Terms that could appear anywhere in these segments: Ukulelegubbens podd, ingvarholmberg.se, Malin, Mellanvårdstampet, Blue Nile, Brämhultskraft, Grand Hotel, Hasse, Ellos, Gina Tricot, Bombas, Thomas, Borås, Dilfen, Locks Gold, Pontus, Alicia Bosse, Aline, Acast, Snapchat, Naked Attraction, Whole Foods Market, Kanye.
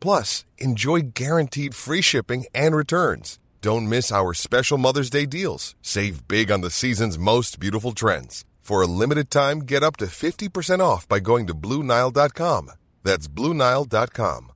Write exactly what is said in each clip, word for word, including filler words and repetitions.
Plus, enjoy guaranteed free shipping and returns. Don't miss our special Mother's Day deals. Save big on the season's most beautiful trends. For a limited time, get up to fifty percent off by going to Blue Nile dot com. That's Blue Nile dot com.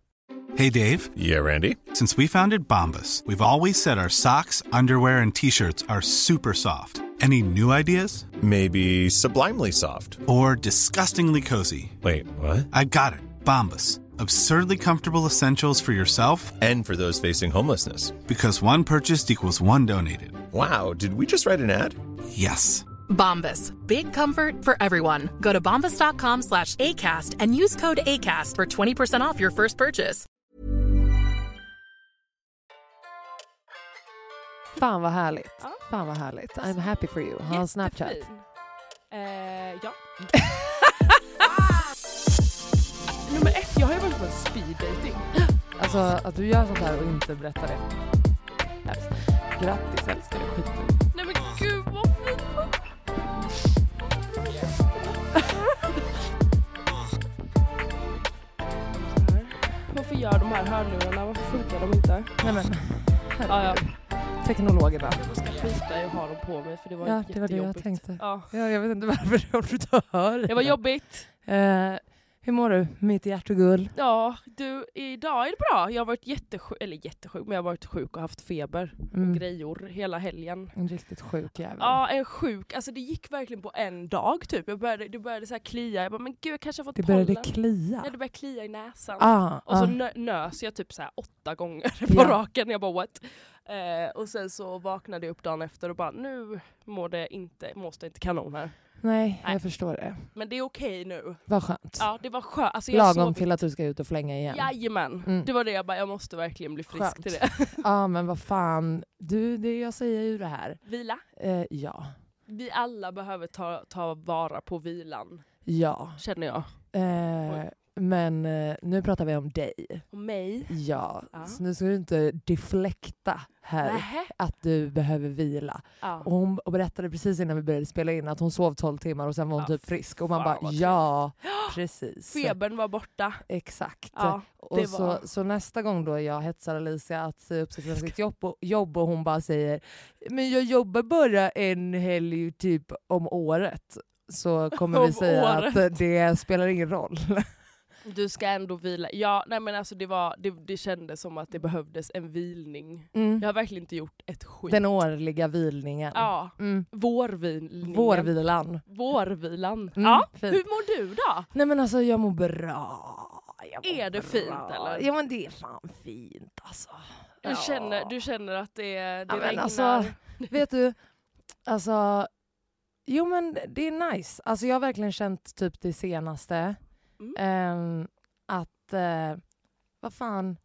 Hey, Dave. Yeah, Randy. Since we founded Bombas, we've always said our socks, underwear, and T-shirts are super soft. Any new ideas? Maybe sublimely soft. Or disgustingly cozy. Wait, what? I got it. Bombas. Absurdly comfortable essentials for yourself. And for those facing homelessness. Because one purchased equals one donated. Wow, did we just write an ad? Yes. Bombas. Big comfort for everyone. Go to bombas.com slash ACAST and use code ACAST for twenty percent off your first purchase. Fan vad härligt. Ja. Fan vad härligt. I'm happy for you. Har han Snapchat? Eh, ja. Nummer ett, jag har ju varit på en speed dating. Alltså att du gör sånt här och inte berättar det. Grattis, älskar det skit. Nej men gud vad fint. Varför gör de här hörlurarna? Varför funkar de inte? Nej men. Ja ja. Teknologerna. Jag ska skita och ha dem på mig för det var ja, jättejobbigt. Ja, det var det jag tänkte. Ja. Ja, jag vet inte varför jag försökte höra. Det var jobbigt. Eh, hur mår du? Mitt hjärta och gull. Ja, du, idag är det bra. Jag har varit jättesjuk, eller jättesjuk, men jag har varit sjuk och haft feber och mm. grejor hela helgen. En riktigt sjuk jävel. Ja, en sjuk. Alltså det gick verkligen på en dag typ. Jag började, det började så här klia. Jag bara, men gud, jag kanske har fått pollen. Det började pollen. Klia? Nej, det började klia i näsan. Ah, och så ah. nö- nös jag typ så här åtta gånger på ja. raken. Jag bara, what? Eh, och sen så vaknade jag upp dagen efter och bara, nu mår det inte, måste inte kanon här. Nej, Nej, jag förstår det. Men det är okej nu. Vad skönt. Ja, det var skönt. Alltså, lagom sov... till att du ska ut och flänga igen. Jajamän. Mm. Det var det jag bara, jag måste verkligen bli frisk skönt. Till det. Ja, men vad fan. Du, det jag säger ju det här. Vila? Eh, ja. Vi alla behöver ta, ta vara på vilan. Ja. Känner jag. Eh... Men eh, nu pratar vi om dig. Om mig? Ja, ja. Så nu ska du inte deflekta här. Nähe. Att du behöver vila. Ja. Och hon och berättade precis innan vi började spela in att hon sov tolv timmar och sen var hon ja. typ frisk. Och man bara, ja, precis. Febern var borta. Exakt. Ja, och var... så, så nästa gång då jag hetsar Alicia att säga upp sig från sitt jobb och, jobb och hon bara säger, men jag jobbar bara en helg typ om året. Så kommer vi säga året. Att det spelar ingen roll. Du ska ändå vila. Ja, nej men alltså det var det, det kändes som att det behövdes en vilning. Mm. Jag har verkligen inte gjort ett skit. Den årliga vilningen. Ja. Mm. Vårvilningen. Vårvilan. Vårvilan. Mm, ja, fint. Hur mår du då? Nej men alltså jag mår bra. Jag mår är det bra. Fint eller? Ja men det är fan fint alltså. Du ja. känner du känner att det det ja, regnar. Alltså, vet du alltså jo men det är nice. Alltså jag har verkligen känt typ det senaste. Mm. Um, att uh, vad fan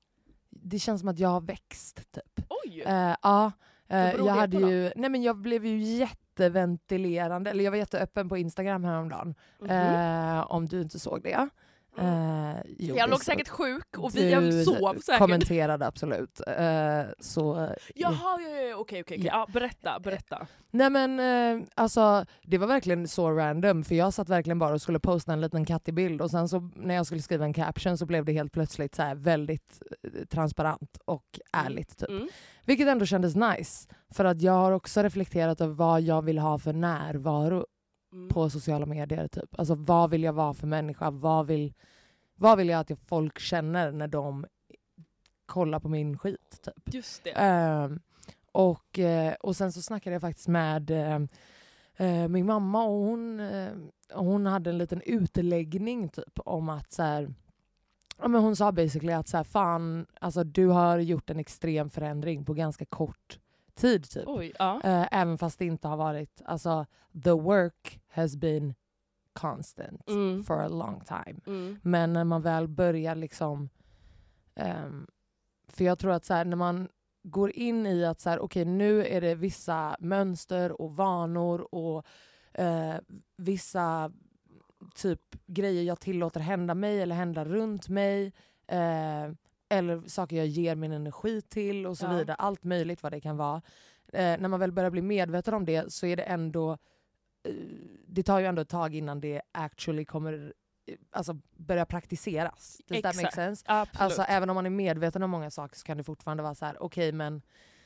det känns som att jag har växt typ. Oj. Uh, ja, uh, jag hade ju nej men jag blev ju jätteventilerande eller jag var jätteöppen på Instagram häromdagen. Mm-hmm. Uh, om du inte såg det. Mm. Uh, jo, jag låg säkert sjuk och vi sov säkert. Kommenterade absolut. Uh, så Jaha, okej okej okej. Ja, berätta, berätta. Nej men uh, alltså det var verkligen så random för jag satt verkligen bara och skulle posta en liten kattig bild och sen så när jag skulle skriva en caption så blev det helt plötsligt så här väldigt transparent och ärligt typ. Mm. Vilket ändå kändes nice för att jag har också reflekterat över vad jag vill ha för närvaro. Mm. På sociala medier typ. Alltså vad vill jag vara för människa? Vad vill, vad vill jag att folk känner när de kolla på min skit typ. Just det. Eh, och, eh, och sen så snackade jag faktiskt med eh, min mamma, och hon, eh, hon hade en liten uteläggning typ om att så här, ja, men hon sa basically att så här, fan, alltså, du har gjort en extrem förändring på ganska kort tid typ. Oj, ja. eh, även fast det inte har varit, alltså, the work has been constant mm. for a long time. Mm. Men när man väl börjar liksom, um, för jag tror att så här, när man går in i att så här, okej, okay, nu är det vissa mönster och vanor och uh, vissa typ grejer jag tillåter hända mig eller hända runt mig, uh, eller saker jag ger min energi till och så ja. vidare, allt möjligt vad det kan vara. Uh, när man väl börjar bli medveten om det, så är det ändå, det tar ju ändå ett tag innan det actually kommer, alltså, börja praktiseras. Does that make sense? Absolut. Alltså, även om man är medveten om många saker så kan det fortfarande vara så här, okej, okay, men...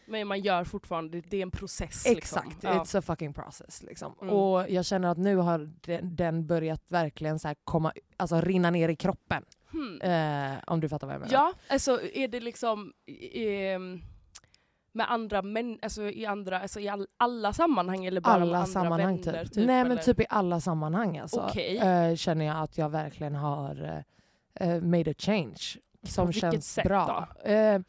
Men man gör fortfarande, det är en process. Exakt, liksom. It's ja. a fucking process. Liksom. Mm. Och jag känner att nu har den, den börjat verkligen så här komma, alltså rinna ner i kroppen. Hmm. Eh, om du fattar vad jag menar. Ja, alltså är det liksom... Eh, med andra män, alltså i andra, alltså i all, alla sammanhang eller bara alla med andra sammanhang, vänner typ. typ Nej eller? men typ i alla sammanhang alltså. Okay. Eh, känner jag att jag verkligen har eh, made a change som på känns bra. Eh,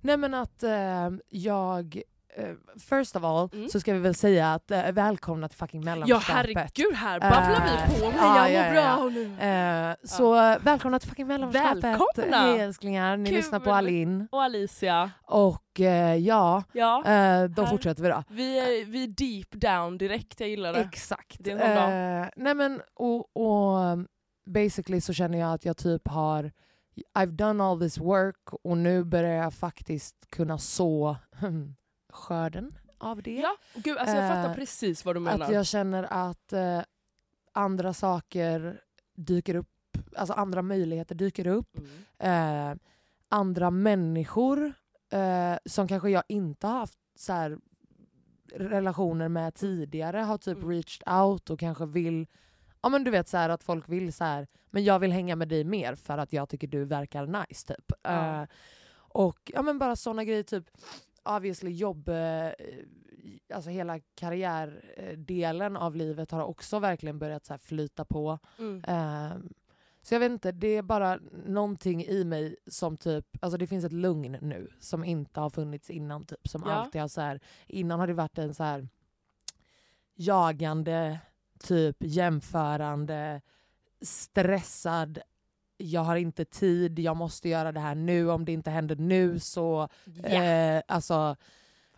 nej men att eh, jag eh, first of all mm. så ska vi väl säga att eh, välkomna till fucking Mellanvårdstampet. Ja herregud, här babblar eh, vi på. Nej, ja, jag mår ja, bra ja. nu. Eh, ja. Så välkomna till fucking Mellanvårdstampet. Välkomna älsklingar, ni Kul. lyssnar på Aline och Alicia. Och ja, ja eh, då här. fortsätter vi då. Vi är, vi är deep down direkt, jag gillar det. Exakt. Det är eh, nej men, och, och basically så känner jag att jag typ har, I've done all this work och nu börjar jag faktiskt kunna så skörden av det. Ja, gud, alltså jag eh, fattar precis vad du menar. Att jag känner att eh, andra saker dyker upp, alltså andra möjligheter dyker upp. Mm. Eh, andra människor Uh, som kanske jag inte har haft så här, relationer med tidigare har typ mm. reached out och kanske vill, ja men du vet så här, att folk vill så här, men jag vill hänga med dig mer för att jag tycker du verkar nice typ. Mm. Uh, och ja men bara såna grejer typ, obviously jobb, uh, alltså hela karriärdelen av livet har också verkligen börjat så här flyta på. Mm. Uh, Så jag vet inte, det är bara någonting i mig som typ, alltså det finns ett lugn nu som inte har funnits innan typ, som ja. alltid har så här, innan har det varit en så här jagande, typ jämförande, stressad, jag har inte tid, jag måste göra det här nu, om det inte händer nu så, yeah. eh, alltså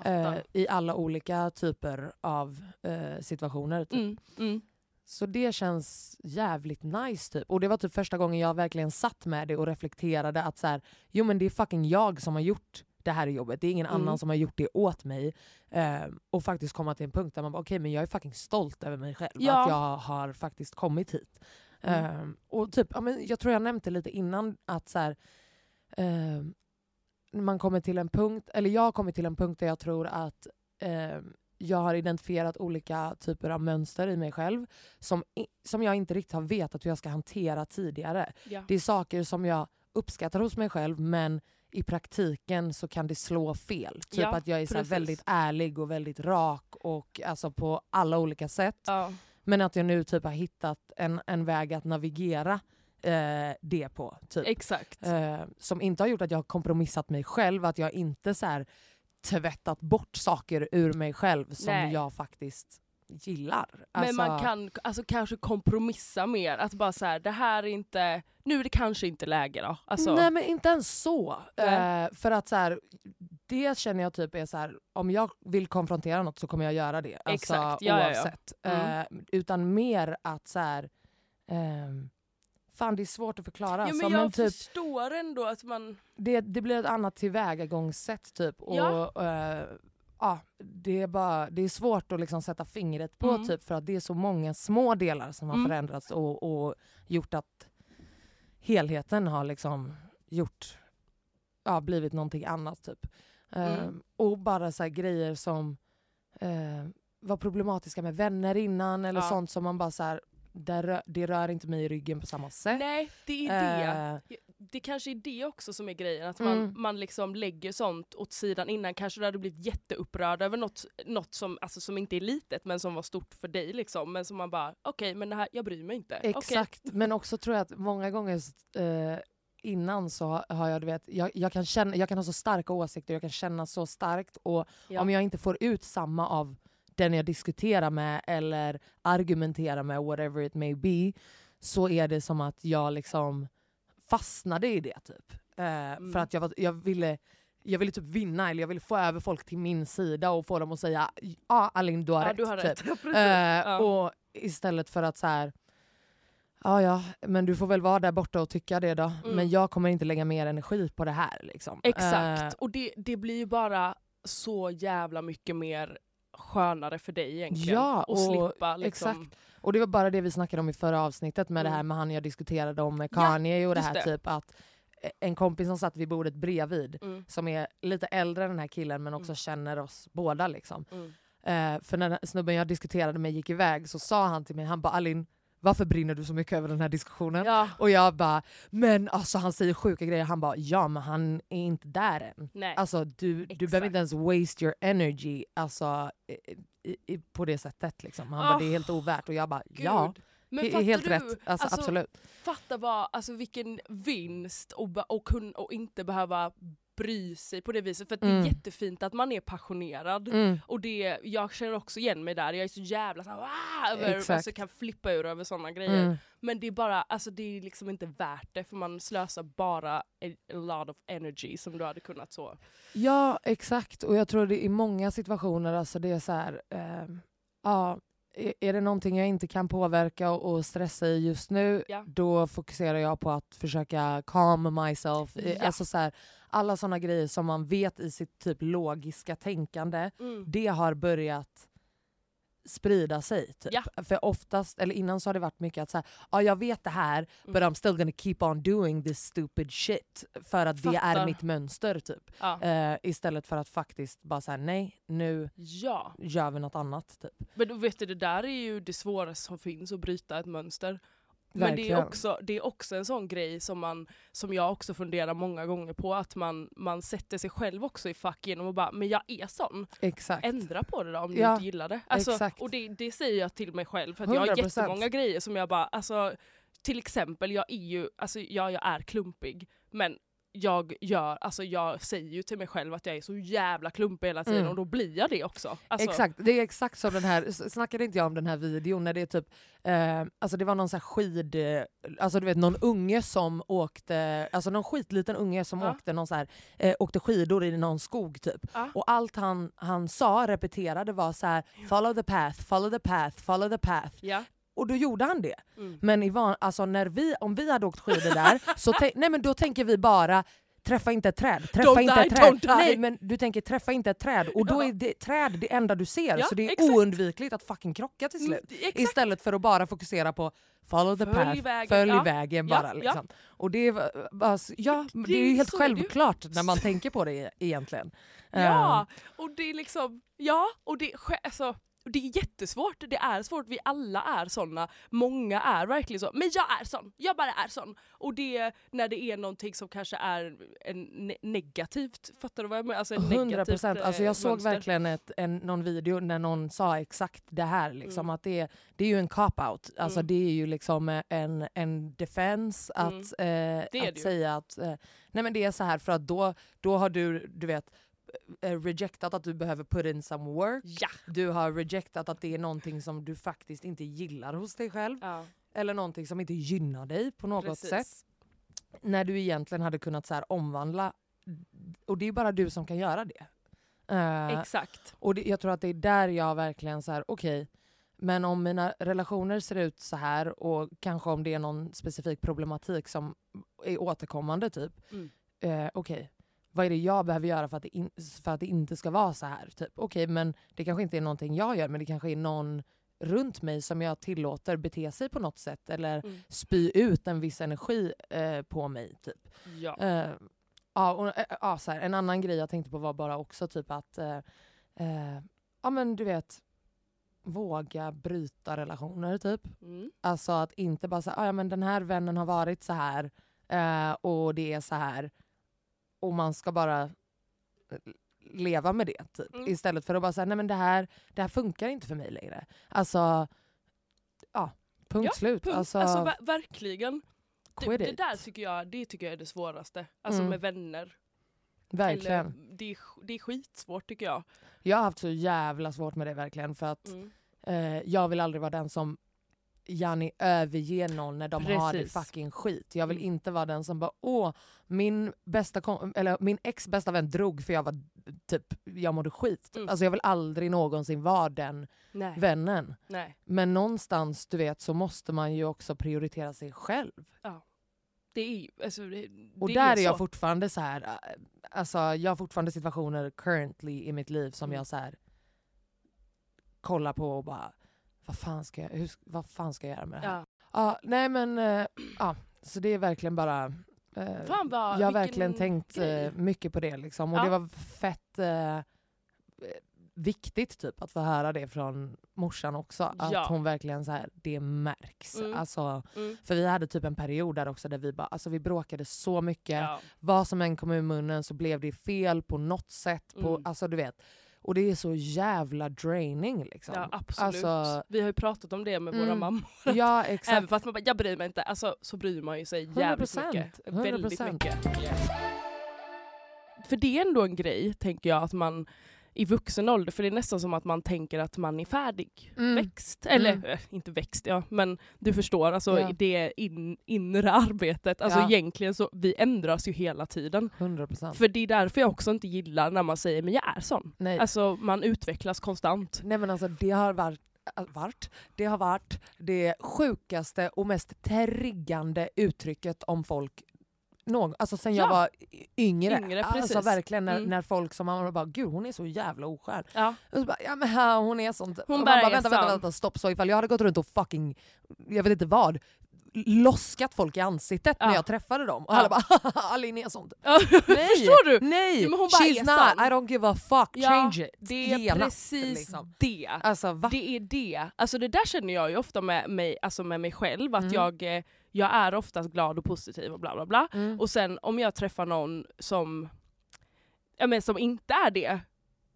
eh, i alla olika typer av eh, situationer typ. Mm, mm. Så det känns jävligt nice typ. Och det var typ första gången jag verkligen satt med det och reflekterade att så här, jo men det är fucking jag som har gjort det här jobbet. Det är ingen mm. annan som har gjort det åt mig. Eh, och faktiskt komma till en punkt där man bara, okej okay, men jag är fucking stolt över mig själv. Ja. Att jag har faktiskt kommit hit. Mm. Eh, och typ, ja, men jag tror jag nämnde lite innan att så här, eh, man kommer till en punkt, eller jag har kommit till en punkt där jag tror att eh, jag har identifierat olika typer av mönster i mig själv som, i, som jag inte riktigt har vetat hur jag ska hantera tidigare. Ja. Det är saker som jag uppskattar hos mig själv, men i praktiken så kan det slå fel. Typ ja, att jag är så här väldigt ärlig och väldigt rak och alltså på alla olika sätt. Ja. Men att jag nu typ har hittat en, en väg att navigera eh, det på. Typ. Exakt. Eh, som inte har gjort att jag har kompromissat mig själv, att jag inte så här tvättat bort saker ur mig själv som Nej. jag faktiskt gillar. Alltså... Men man kan alltså kanske kompromissa mer. Att bara så här, det här är inte... Nu är det kanske inte läge då. Alltså... Nej, men inte ens så. Uh, för att så här, det känner jag typ är så här, om jag vill konfrontera något så kommer jag göra det. Alltså, Exakt, ja, oavsett. Ja, ja. Mm. Uh, utan mer att så här... Um, Fan, det är svårt att förklara. Ja, men jag men typ, förstår ändå att man... Det, det blir ett annat tillvägagångssätt typ. Och, ja. Uh, ja, det, är bara, det är svårt att liksom sätta fingret på mm. typ, för att det är så många små delar som har mm. förändrats och, och gjort att helheten har liksom gjort, ja, blivit någonting annat typ. Uh, mm. Och bara så här grejer som uh, var problematiska med vänner innan eller ja. sånt som man bara så här... det rör, det rör inte mig i ryggen på samma sätt. Nej, det är det. Uh, det kanske är det också som är grejen. Att man, mm. man liksom lägger sånt åt sidan innan. Kanske du hade blivit jätteupprörd över något, något som, alltså, som inte är litet men som var stort för dig. Liksom. Men som man bara, okej, okay, men det här, jag bryr mig inte. Exakt, okay. Men också tror jag att många gånger... Uh, innan så har jag, du vet, jag, jag, kan känna, jag kan ha så starka åsikter, jag kan känna så starkt, och ja. Om jag inte får ut samma av den jag diskuterar med eller argumenterar med, whatever it may be, så är det som att jag liksom fastnade i det typ. Eh, mm. För att jag, jag ville jag ville typ vinna, eller jag ville få över folk till min sida och få dem att säga ja, ah, Aline, du har ja, rätt. Du har rätt. Typ. eh, ja. Och istället för att så här, ja, ja, men du får väl vara där borta och tycka det då. Mm. Men jag kommer inte lägga mer energi på det här. Liksom. Exakt, uh, och det, det blir ju bara så jävla mycket mer skönare för dig egentligen. Ja, och, och slippa liksom. Exakt. Och det var bara det vi snackade om i förra avsnittet med mm. det här med han jag diskuterade om med Kanye ja, och det här det. Typ att en kompis som satt vid bordet bredvid mm. som är lite äldre än den här killen men också mm. känner oss båda liksom. Mm. Uh, för när snubben jag diskuterade med gick iväg så sa han till mig, han bara Aline, varför brinner du så mycket över den här diskussionen? Ja. Och jag bara, men alltså han säger sjuka grejer. Han bara, ja men han är inte där än. Nej. Alltså du, du behöver inte ens waste your energy alltså, i, i, på det sättet. Liksom. Han oh. bara, det är helt ovärt. Och jag bara, Gud. ja. Men det är helt du, rätt, alltså, alltså, absolut. Fatta bara, alltså, vilken vinst och, och, och, och inte behöva bry sig på det viset, för att mm. det är jättefint att man är passionerad mm. och det, jag känner också igen mig där, jag är så jävla så här, över, alltså, kan flippa ur över sådana grejer mm. men det är bara, alltså det är liksom inte värt det, för man slösar bara a lot of energy som du hade kunnat så. Ja, exakt, och jag tror det i många situationer, alltså det är så här, eh, ja, är det någonting jag inte kan påverka och stressa i just nu, ja. Då fokuserar jag på att försöka calm myself. Ja. Alltså så här, alla sådana grejer som man vet i sitt typ logiska tänkande, mm. det har börjat sprida sig. Typ. Ja. För oftast, eller innan så har det varit mycket att så här, ja jag vet det här, mm. but I'm still gonna keep on doing this stupid shit. För att Fattar. Det är mitt mönster typ. Ja. Uh, istället för att faktiskt bara så här, nej, nu ja. Gör vi något annat typ. Men vet du, det där är ju det svåraste som finns, att bryta ett mönster. Men det är, också, det är också en sån grej som, man, som jag också funderar många gånger på. Att man, man sätter sig själv också i fack genom att bara, men jag är sån. Exakt. Ändra på det då om ja, du inte gillar det. Alltså, och det, det säger jag till mig själv. För att jag har jättemånga grejer som jag bara, alltså, till exempel, jag är ju, alltså, ja, jag är klumpig. Men jag gör, alltså jag säger ju till mig själv att jag är så jävla klumpig hela tiden mm. och då blir jag det också. Alltså. Exakt, det är exakt som den här, snackade inte jag om den här videon när det är typ, eh, alltså det var någon så här skid, alltså du vet någon unge som åkte, alltså någon skitliten unge som ja. åkte någon så här, eh, åkte skidor i någon skog typ. Ja. Och allt han, han sa, repeterade var så här, follow the path, follow the path, follow the path. Ja. Och då gjorde han det. Mm. Men i van, alltså när vi, om vi hade åkt skidor där, så te- nej, men då tänker vi bara, träffa inte ett träd. Träffa don't inte die, ett träd. Nej, men du tänker, träffa inte ett träd. Och då är det, träd det enda du ser. Ja, så det är exakt. Oundvikligt att fucking krocka till slut. Mm, istället för att bara fokusera på follow the följ path, följ ja. vägen bara. Ja, liksom. Ja. Och det är, alltså, ja, det, det är ju helt självklart när man tänker på det egentligen. Ja, um. och det är liksom, ja, och det är alltså, det är jättesvårt, det är svårt, vi alla är såna, många är verkligen så, men jag är sån, jag bara är sån, och det när det är någonting som kanske är en negativt, fattar du vad jag menar? Alltså hundra procent, alltså jag såg mönster. verkligen ett, en, någon video när någon sa exakt det här, liksom, mm. att det, det är ju en cop-out, alltså mm. det är ju liksom en, en defense att, mm. eh, det är att det säga att, eh, nej men det är så här, för att då, då har du, du vet, rejectat att du behöver put in some work. Ja. Du har rejectat att det är någonting som du faktiskt inte gillar hos dig själv. Ja. Eller någonting som inte gynnar dig på något Precis. sätt. När du egentligen hade kunnat så här omvandla. Och det är bara du som kan göra det. Uh, Exakt. Och det, jag tror att det är där jag verkligen så här, okej. Okay, men om mina relationer ser ut så här, och kanske om det är någon specifik problematik som är återkommande typ. Mm. Uh, okej. Okay. Vad är det jag behöver göra för att det, in, för att det inte ska vara så här? Typ. Okej, okay, men det kanske inte är någonting jag gör, men det kanske är någon runt mig som jag tillåter bete sig på något sätt. Eller mm. spy ut en viss energi eh, på mig. Typ. Ja. Eh, ja, och, ja, så här, en annan grej jag tänkte på var bara också typ att eh, eh, ja men du vet, våga bryta relationer typ. Mm. Alltså att inte bara säga, ah, ja men den här vännen har varit så här eh, och det är så här och man ska bara leva med det typ. Mm. Istället för att bara säga, nej men det här, det här funkar inte för mig längre. Alltså, ja, punkt ja, slut. Punkt. Alltså, alltså ver- verkligen. Det, det där tycker jag, det tycker jag är det svåraste. Alltså mm. med vänner. Verkligen. Eller, det, är, det är skitsvårt tycker jag. Jag har haft så jävla svårt med det verkligen. För att mm. eh, jag vill aldrig vara den som Janni överger någon när de Precis. Har det fucking skit. Jag vill mm. inte vara den som bara, åh, min bästa kom- eller min ex bästa vän drog för jag var typ, jag mådde skit. Mm. Alltså jag vill aldrig någonsin vara den Nej. Vännen. Nej. Men någonstans, du vet, så måste man ju också prioritera sig själv. Ja. Det är ju, alltså, det, och det där är, är jag så. Fortfarande så här, alltså jag har fortfarande situationer currently i mitt liv som mm. jag så här kollar på och bara, vad fan ska jag, hur, vad fan ska jag göra med det här? Ja. Ja, nej men, äh, ja, så det är verkligen bara, äh, fan vad, jag har verkligen tänkt äh, mycket på det liksom. Och ja. Det var fett äh, viktigt typ att få höra det från morsan också. Att ja. Hon verkligen så här, det märks. Mm. Alltså, mm. För vi hade typ en period där också där vi bara, alltså vi bråkade så mycket. Ja. Vad som än kom ur munnen så blev det fel på något sätt. På, mm. Alltså du vet. Och det är så jävla draining liksom. Ja, absolut. Alltså, vi har ju pratat om det med mm, våra mammor. Ja, exakt. Även fast man bara, jag bryr mig inte. Alltså så bryr man ju sig jävligt hundra procent, mycket. hundra procent. Väldigt mycket. Yes. För det är ändå en grej, tänker jag, att man i vuxen ålder, för det är nästan som att man tänker att man är färdig. Mm. Växt. Eller, mm. äh, inte växt, ja. Men du förstår, alltså ja. Det in, inre arbetet. Alltså ja. Egentligen så, vi ändras ju hela tiden. hundra procent. För det är därför jag också inte gillar när man säger, men jag är sån. Nej. Alltså, man utvecklas konstant. Nej, men alltså, det har varit, varit, det har varit det sjukaste och mest triggande uttrycket om folk. Någon, alltså sen ja. Jag var yngre, yngre alltså verkligen när, mm. när folk som man bara, gud hon är så jävla oskär ja. Och så bara, ja men hon är sånt hon bara, bara vänta, vänta, vänta, stopp, så ifall jag hade gått runt och fucking, jag vet inte vad loskat folk i ansiktet ja. När jag träffade dem och ja. Alla bara, Aline är sånt nej, förstår du? Nej, ja, men hon bara, she's not, I don't give a fuck, ja, change it det är Genast, precis liksom. Det alltså, va? Det är det, alltså det där känner jag ju ofta med mig, alltså med mig själv att mm. jag Jag är oftast glad och positiv och bla bla bla. Mm. Och sen om jag träffar någon som, ja, men som inte är det.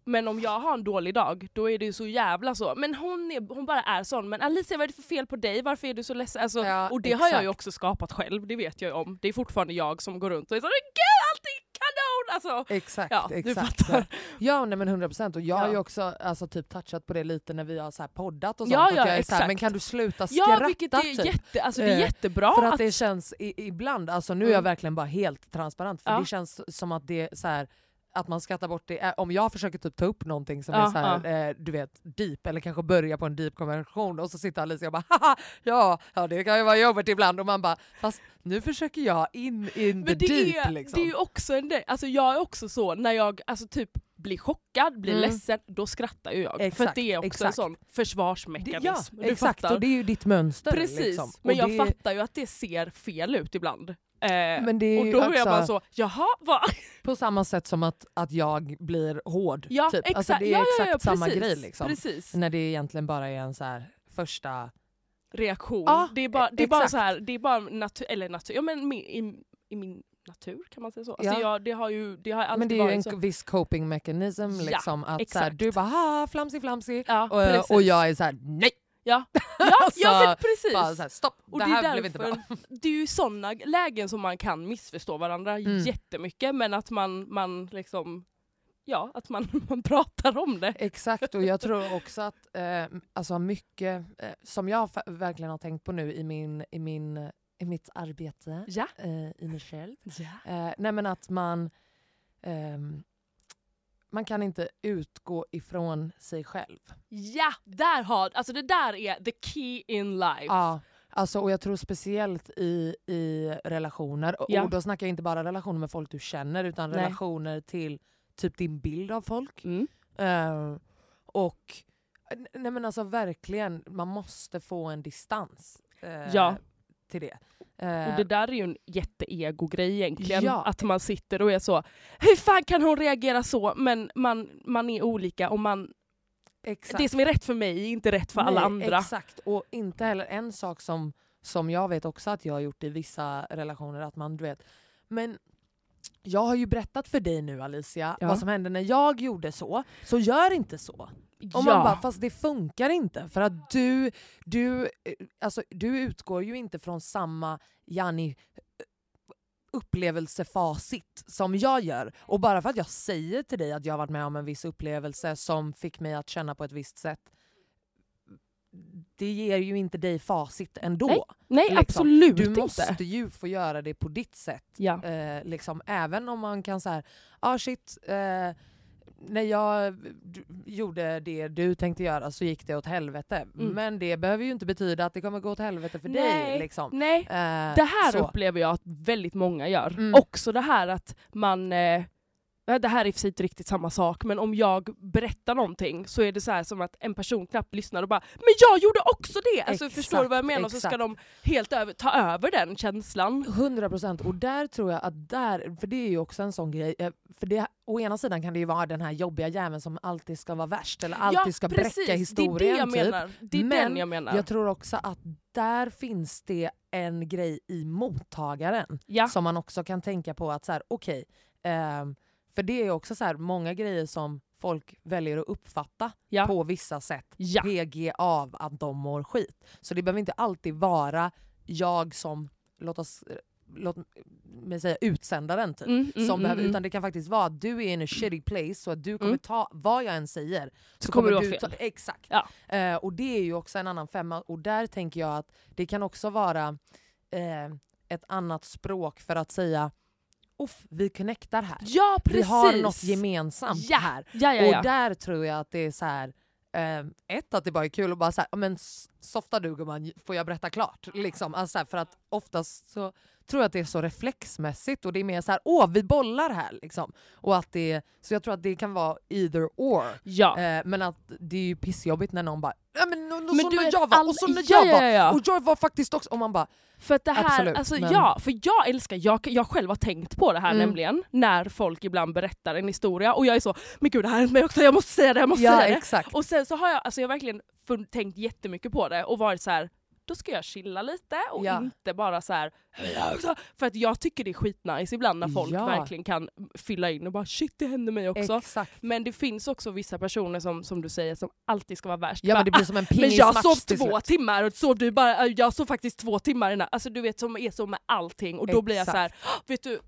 Men om jag har en dålig dag, då är det ju så jävla så. Men hon, är, hon bara är sån. Men Alicia, vad är det för fel på dig? Varför är du så ledsen? Alltså, ja, och det exakt. Har jag ju också skapat själv. Det vet jag ju om. Det är fortfarande jag som går runt och är så, gud, allt är kanon! Alltså, exakt, ja, exakt. Du fattar. Ja, nej, men hundra procent. Och jag ja. Har ju också alltså, typ touchat på det lite när vi har så här poddat och sånt. Ja, ja, och jag är så här, men kan du sluta skratta? Ja, vilket är, typ? jätte, alltså, det är jättebra. För att, att det känns i, ibland, alltså nu är jag mm. verkligen bara helt transparent. För ja. Det känns som att det är så här, att man skattar bort det. Om jag försöker typ ta upp någonting som ja, är så här, ja. eh, du vet, deep. Eller kanske börja på en deep konversation. Och så sitter Alicia och bara, haha, ja, ja, det kan ju vara jobbigt ibland. Och man bara, fast nu försöker jag in, in the det deep. Är, liksom. Det är ju också en del. Alltså jag är också så, när jag alltså typ blir chockad, blir mm. ledsen, då skrattar ju jag. Exakt, för att det är också exakt. En sån försvarsmekanism. Ja, du exakt, fattar. Och det är ju ditt mönster. Precis, liksom. Men jag det... fattar ju att det ser fel ut ibland. Men det är och då också, är jag bara så, jaha, vad? På samma sätt som att, att jag blir hård. Ja, typ. Exa- alltså det är ja, exakt ja, ja, samma precis, grej liksom. Precis. När det egentligen bara är en så här första reaktion. Ah, det är bara, det är bara så här, det är bara natur, eller natur, ja men i, i min natur kan man säga så. Alltså ja. jag, det har ju, det har alltid men det är ju en så. Viss coping-mekanism liksom. Ja, att så här, du bara, ha, flamsig, flamsig. Ja, och, och jag är så här, nej. Ja, ja, så, ja precis. Bara så här, stopp, och det, det här därför, blev inte bra. Det är ju sådana lägen som man kan missförstå varandra mm. jättemycket. Men att man, man liksom, ja, att man, man pratar om det. Exakt, och jag tror också att eh, alltså mycket eh, som jag f- verkligen har tänkt på nu i, min, i, min, i mitt arbete, ja. eh, i mig själv. Ja. Eh, nej men att man... Eh, Man kan inte utgå ifrån sig själv. Ja, där har, alltså det där är the key in life. Ja, alltså, och jag tror speciellt i, i relationer. Ja. Och då snackar jag inte bara relationer med folk du känner, utan Nej. Relationer till typ din bild av folk. Mm. Uh, och nej men alltså verkligen, man måste få en distans uh, ja. Till det. Och det där är ju en jätteego-grej egentligen. Ja. Att man sitter och är så, hur fan kan hon reagera så? Men man, man är olika och man, Exakt. Det som är rätt för mig är inte rätt för Nej, alla andra. Exakt, och inte heller en sak som, som jag vet också att jag har gjort i vissa relationer, att man, du vet, men jag har ju berättat för dig nu, Alicia, ja. vad som hände när jag gjorde så, så gör inte så. Och man ja. bara, fast det funkar inte. För att du, du, alltså, du utgår ju inte från samma Janni upplevelsefacit som jag gör. Och bara för att jag säger till dig att jag har varit med om en viss upplevelse som fick mig att känna på ett visst sätt, det ger ju inte dig facit ändå. Nej, nej liksom, absolut inte. Du måste inte. ju få göra det på ditt sätt. Ja. Eh, liksom, även om man kan så här, ah shit... Eh, när jag d- gjorde det du tänkte göra så gick det åt helvete. Mm. Men det behöver ju inte betyda att det kommer gå åt helvete för nej, dig. Liksom. Nej, eh, det här så. upplever jag att väldigt många gör. Mm. Också det här att man... Eh, det här är i och för sig inte riktigt samma sak, men om jag berättar någonting så är det så här som att en person knappt lyssnar och bara, men jag gjorde också det! Alltså, exakt, förstår du vad jag menar? Exakt. Så ska de helt över, ta över den känslan. hundra procent. Och där tror jag att där, för det är ju också en sån grej, för det, å ena sidan kan det ju vara den här jobbiga jäveln som alltid ska vara värst eller alltid ja, ska precis. bräcka historien. Det är det jag menar. Typ. Det är men den jag menar. Jag tror också att där finns det en grej i mottagaren ja. som man också kan tänka på att så här, okej, okay, eh, för det är också så här många grejer som folk väljer att uppfatta ja. på vissa sätt. Ja. P G av att de mår skit. Så det behöver inte alltid vara jag som, låt oss låt mig säga utsändaren typ. Mm, mm, som mm, behöver, mm. Utan det kan faktiskt vara att du är in a shitty place så att du kommer mm. ta, vad jag än säger så, så kommer, kommer du ta, fel. Exakt. Ja. Eh, och det är ju också en annan femma. Och där tänker jag att det kan också vara eh, ett annat språk för att säga Off, vi connectar här. Ja, precis. Vi har något gemensamt ja. här. Ja, ja, ja. Och där tror jag att det är så här, eh, ett att det bara är kul och bara så här, men softa du gumman, får jag berätta klart? Liksom. Alltså, för att oftast så tror jag att det är så reflexmässigt och det är mer så här, åh vi bollar här liksom. Och att det, så jag tror att det kan vara either or. Ja. Eh, men att det är ju pissjobbigt när någon bara, ja men, och, och men så du när jag var all... och så när ja, jag var ja, ja. och jag var faktiskt också, och man bara för att det här absolut, alltså men... ja, för jag älskar jag jag själv har tänkt på det här mm. nämligen när folk ibland berättar en historia och jag är så, men gud det här är mig också, jag måste säga det, jag måste ja, säga exakt. det. Och sen så har jag alltså jag verkligen fun- tänkt jättemycket på det och varit så här, då ska jag chilla lite och ja. inte bara så här. För att jag tycker det är skitnice ibland när folk ja. verkligen kan fylla in och bara shit, det händer mig också. Exakt. Men det finns också vissa personer som, som du säger som alltid ska vara värst. Ja, bara, men det blir som en pingismatch. Men jag sov två timmar och så du bara, jag sov faktiskt två timmar innan. Alltså du vet, som är så med allting och då exakt. blir jag så här, vet du,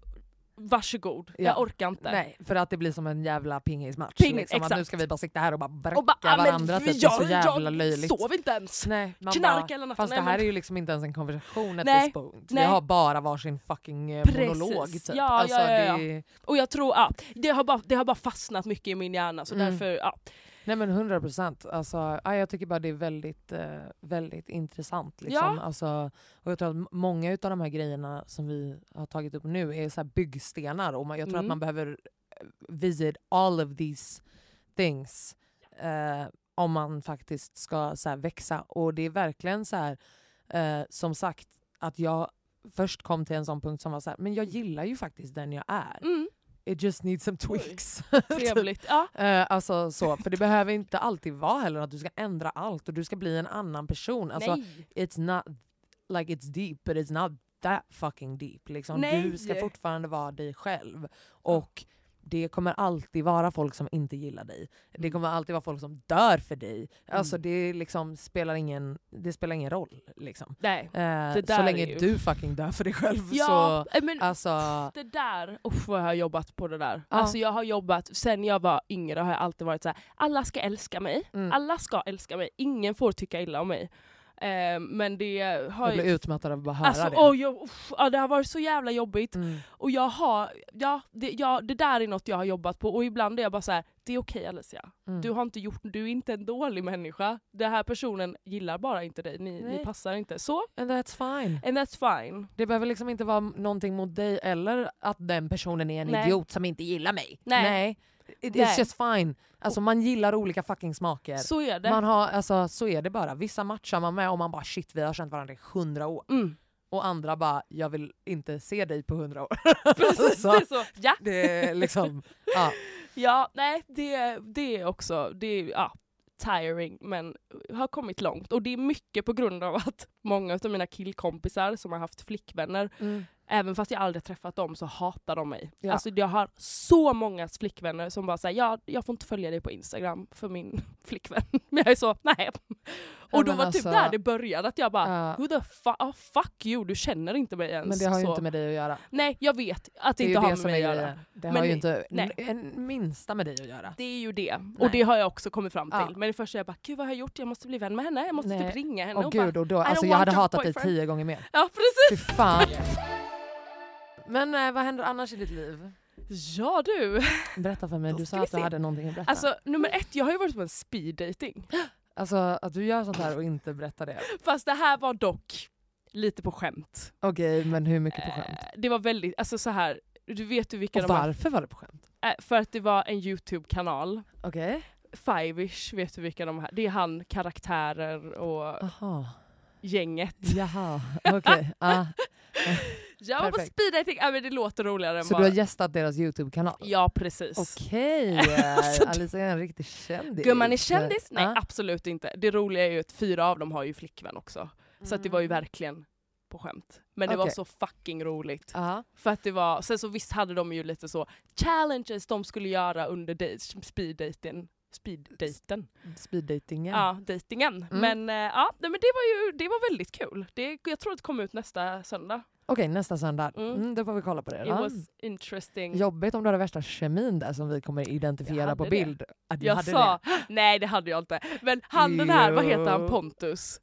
varsågod, ja. jag orkar inte. Nej, för att det blir som en jävla pingismatch. Pingis, liksom, exakt. Att nu ska vi bara sitta här och bara bräcka och bara, varandra. Men, typ, jag, det är så jävla löjligt. Jag sov inte ens. Nej, man knark bara, eller fast nej, det här men... är ju liksom inte ens en konversation. Nej, vi har bara varsin fucking precis. monolog. Typ. Ja, alltså, ja, ja, ja. Det... Och jag tror, ja, det har, bara, det har bara fastnat mycket i min hjärna. Så mm. därför, ja. Nej men hundra procent. Alltså, jag tycker bara det är väldigt, eh, väldigt intressant. Liksom. Ja. Alltså, och jag tror att många av de här grejerna som vi har tagit upp nu är så här byggstenar. Och man, jag tror mm. att man behöver visit all of these things eh, om man faktiskt ska så här växa. Och det är verkligen så här, eh, som sagt, att jag först kom till en sån punkt som var så här, men jag gillar ju faktiskt den jag är. Mm. It just needs some tweaks. Trevligt. Ja. uh, alltså, så. För det behöver inte alltid vara heller att du ska ändra allt och du ska bli en annan person. Alltså, it's not like it's deep, but it's not that fucking deep. Liksom. Du ska fortfarande vara dig själv. Och det kommer alltid vara folk som inte gillar dig. Det kommer alltid vara folk som dör för dig. Alltså, mm. det, liksom spelar ingen, det spelar ingen roll. Liksom. Nej, uh, så länge ju... du fucking dör för dig själv. Ja, så, men, alltså... Det där, uff, vad jag har jobbat på det där. Ja. Alltså, jag har jobbat, sen jag var yngre har jag alltid varit så här, alla ska älska mig. Mm. Alla ska älska mig. Ingen får tycka illa om mig. Eh, men det har jag blev utmattad av att bara höra alltså, det. Oh, jag, uff, ja, det har varit så jävla jobbigt. Mm. Och jag har, ja det, ja, det där är något jag har jobbat på. Och ibland är jag bara så här, det är okej Alicia. Mm. Du har inte gjort, du är inte en dålig människa. Den här personen gillar bara inte dig. Ni, ni passar inte. Så. And that's fine. And that's fine. Det behöver liksom inte vara någonting mot dig eller att den personen är en Nej. idiot som inte gillar mig. Nej. Nej. It, it's just fine. Alltså man gillar olika fucking smaker. Så är det. Man har, alltså, så är det bara. Vissa matchar man med och man bara shit, vi har känt varandra i hundra år. Mm. Och andra bara, jag vill inte se dig på hundra år. Precis, så, det är så. Ja. Det är liksom, ja. Ja, nej, det, det är också, det är, ja. tiring, men har kommit långt. Och det är mycket på grund av att många av mina killkompisar som har haft flickvänner, mm. även fast jag aldrig träffat dem så hatar de mig. Ja. Alltså jag har så många flickvänner som bara säger, ja, jag får inte följa dig på Instagram för min flickvän. Men jag är så, nej. Och då var alltså, typ där det började att jag bara, uh, who the fuck, oh, fuck you, du känner inte mig ens. Men det har ju så. Inte med dig att göra. Nej, jag vet att det, det inte har med mig att göra. Det har men ju inte nej. En minsta med dig att göra. Det är ju det. Nej. Och det har jag också kommit fram till. Ja. Men det första jag bara, gud vad har jag gjort? Jag måste bli vän med henne. Jag måste nej. Typ ringa henne. Åh, och gud, bara, och då, alltså, jag hade hatat dig tio gånger mer. Ja, precis. Fy fan. Men eh, vad händer annars i ditt liv? Ja, du. Berätta för mig. Du sa att du hade någonting att berätta. Alltså, nummer ett, jag har ju varit på en speed dating. Alltså, att du gör sånt här och inte berättar det. Fast det här var dock lite på skämt. Okej, okay, men hur mycket på skämt? Eh, det var väldigt, alltså så här, du vet ju vilka och de var. Varför var det på skämt? Eh, för att det var en YouTube-kanal. Okej. Okay. Five-ish, vet du vilka de här. Det är han, karaktärer och aha. gänget. Jaha, okej. Okay. ah. Jag var på speeddating. Ja, men det låter roligare än så bara. Så du har gästat deras YouTube-kanal? Ja, precis. Okej. Okay. Alicia är en riktig kändis. Gumman är kändis? Nej, ah. absolut inte. Det roliga är ju att fyra av dem har ju flickvän också. Mm. Så att det var ju verkligen på skämt. Men det okay. var så fucking roligt. Uh-huh. För att det var... Sen så visst hade de ju lite så challenges de skulle göra under de- speeddating. Speeddaten. Speeddejtingen. Ja, dejtingen. Mm. Men, äh, ja, men det var ju det var väldigt kul. Det, jag tror att det kommer ut nästa söndag. Okej, okay, nästa söndag. Mm. Mm, då får vi kolla på det. It was interesting. Jobbigt om du hade värsta kemin där som vi kommer identifiera på det. Bild. Att jag hade sa, det. Nej det hade jag inte. Men han den här, vad heter han? Pontus.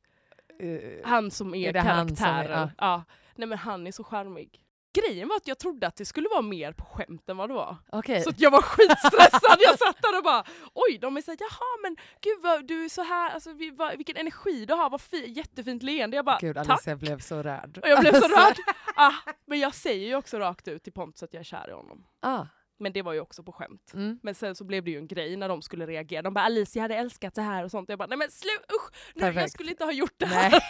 Uh, han som är, är karaktären. Som är, ja. Ja. Nej men han är så charmig. Grejen var att jag trodde att det skulle vara mer på skämt än vad det var. Okay. Så att jag var skitstressad. Jag satt där och bara, oj, de är såhär, jaha, men gud, vad, du är så här, alltså, vi, vad, vilken energi du har, vad fi, jättefint leende. Jag bara, gud, tack. Alicia blev så rörd. Och jag blev så rörd. Ah, men jag säger ju också rakt ut till Pontus att jag är kär i honom. Ah. Men det var ju också på skämt. Mm. Men sen så blev det ju en grej när de skulle reagera. De bara, Alicia hade älskat det här och sånt. Jag bara, nej men slut, usch, nu, jag skulle inte ha gjort det här. Nej.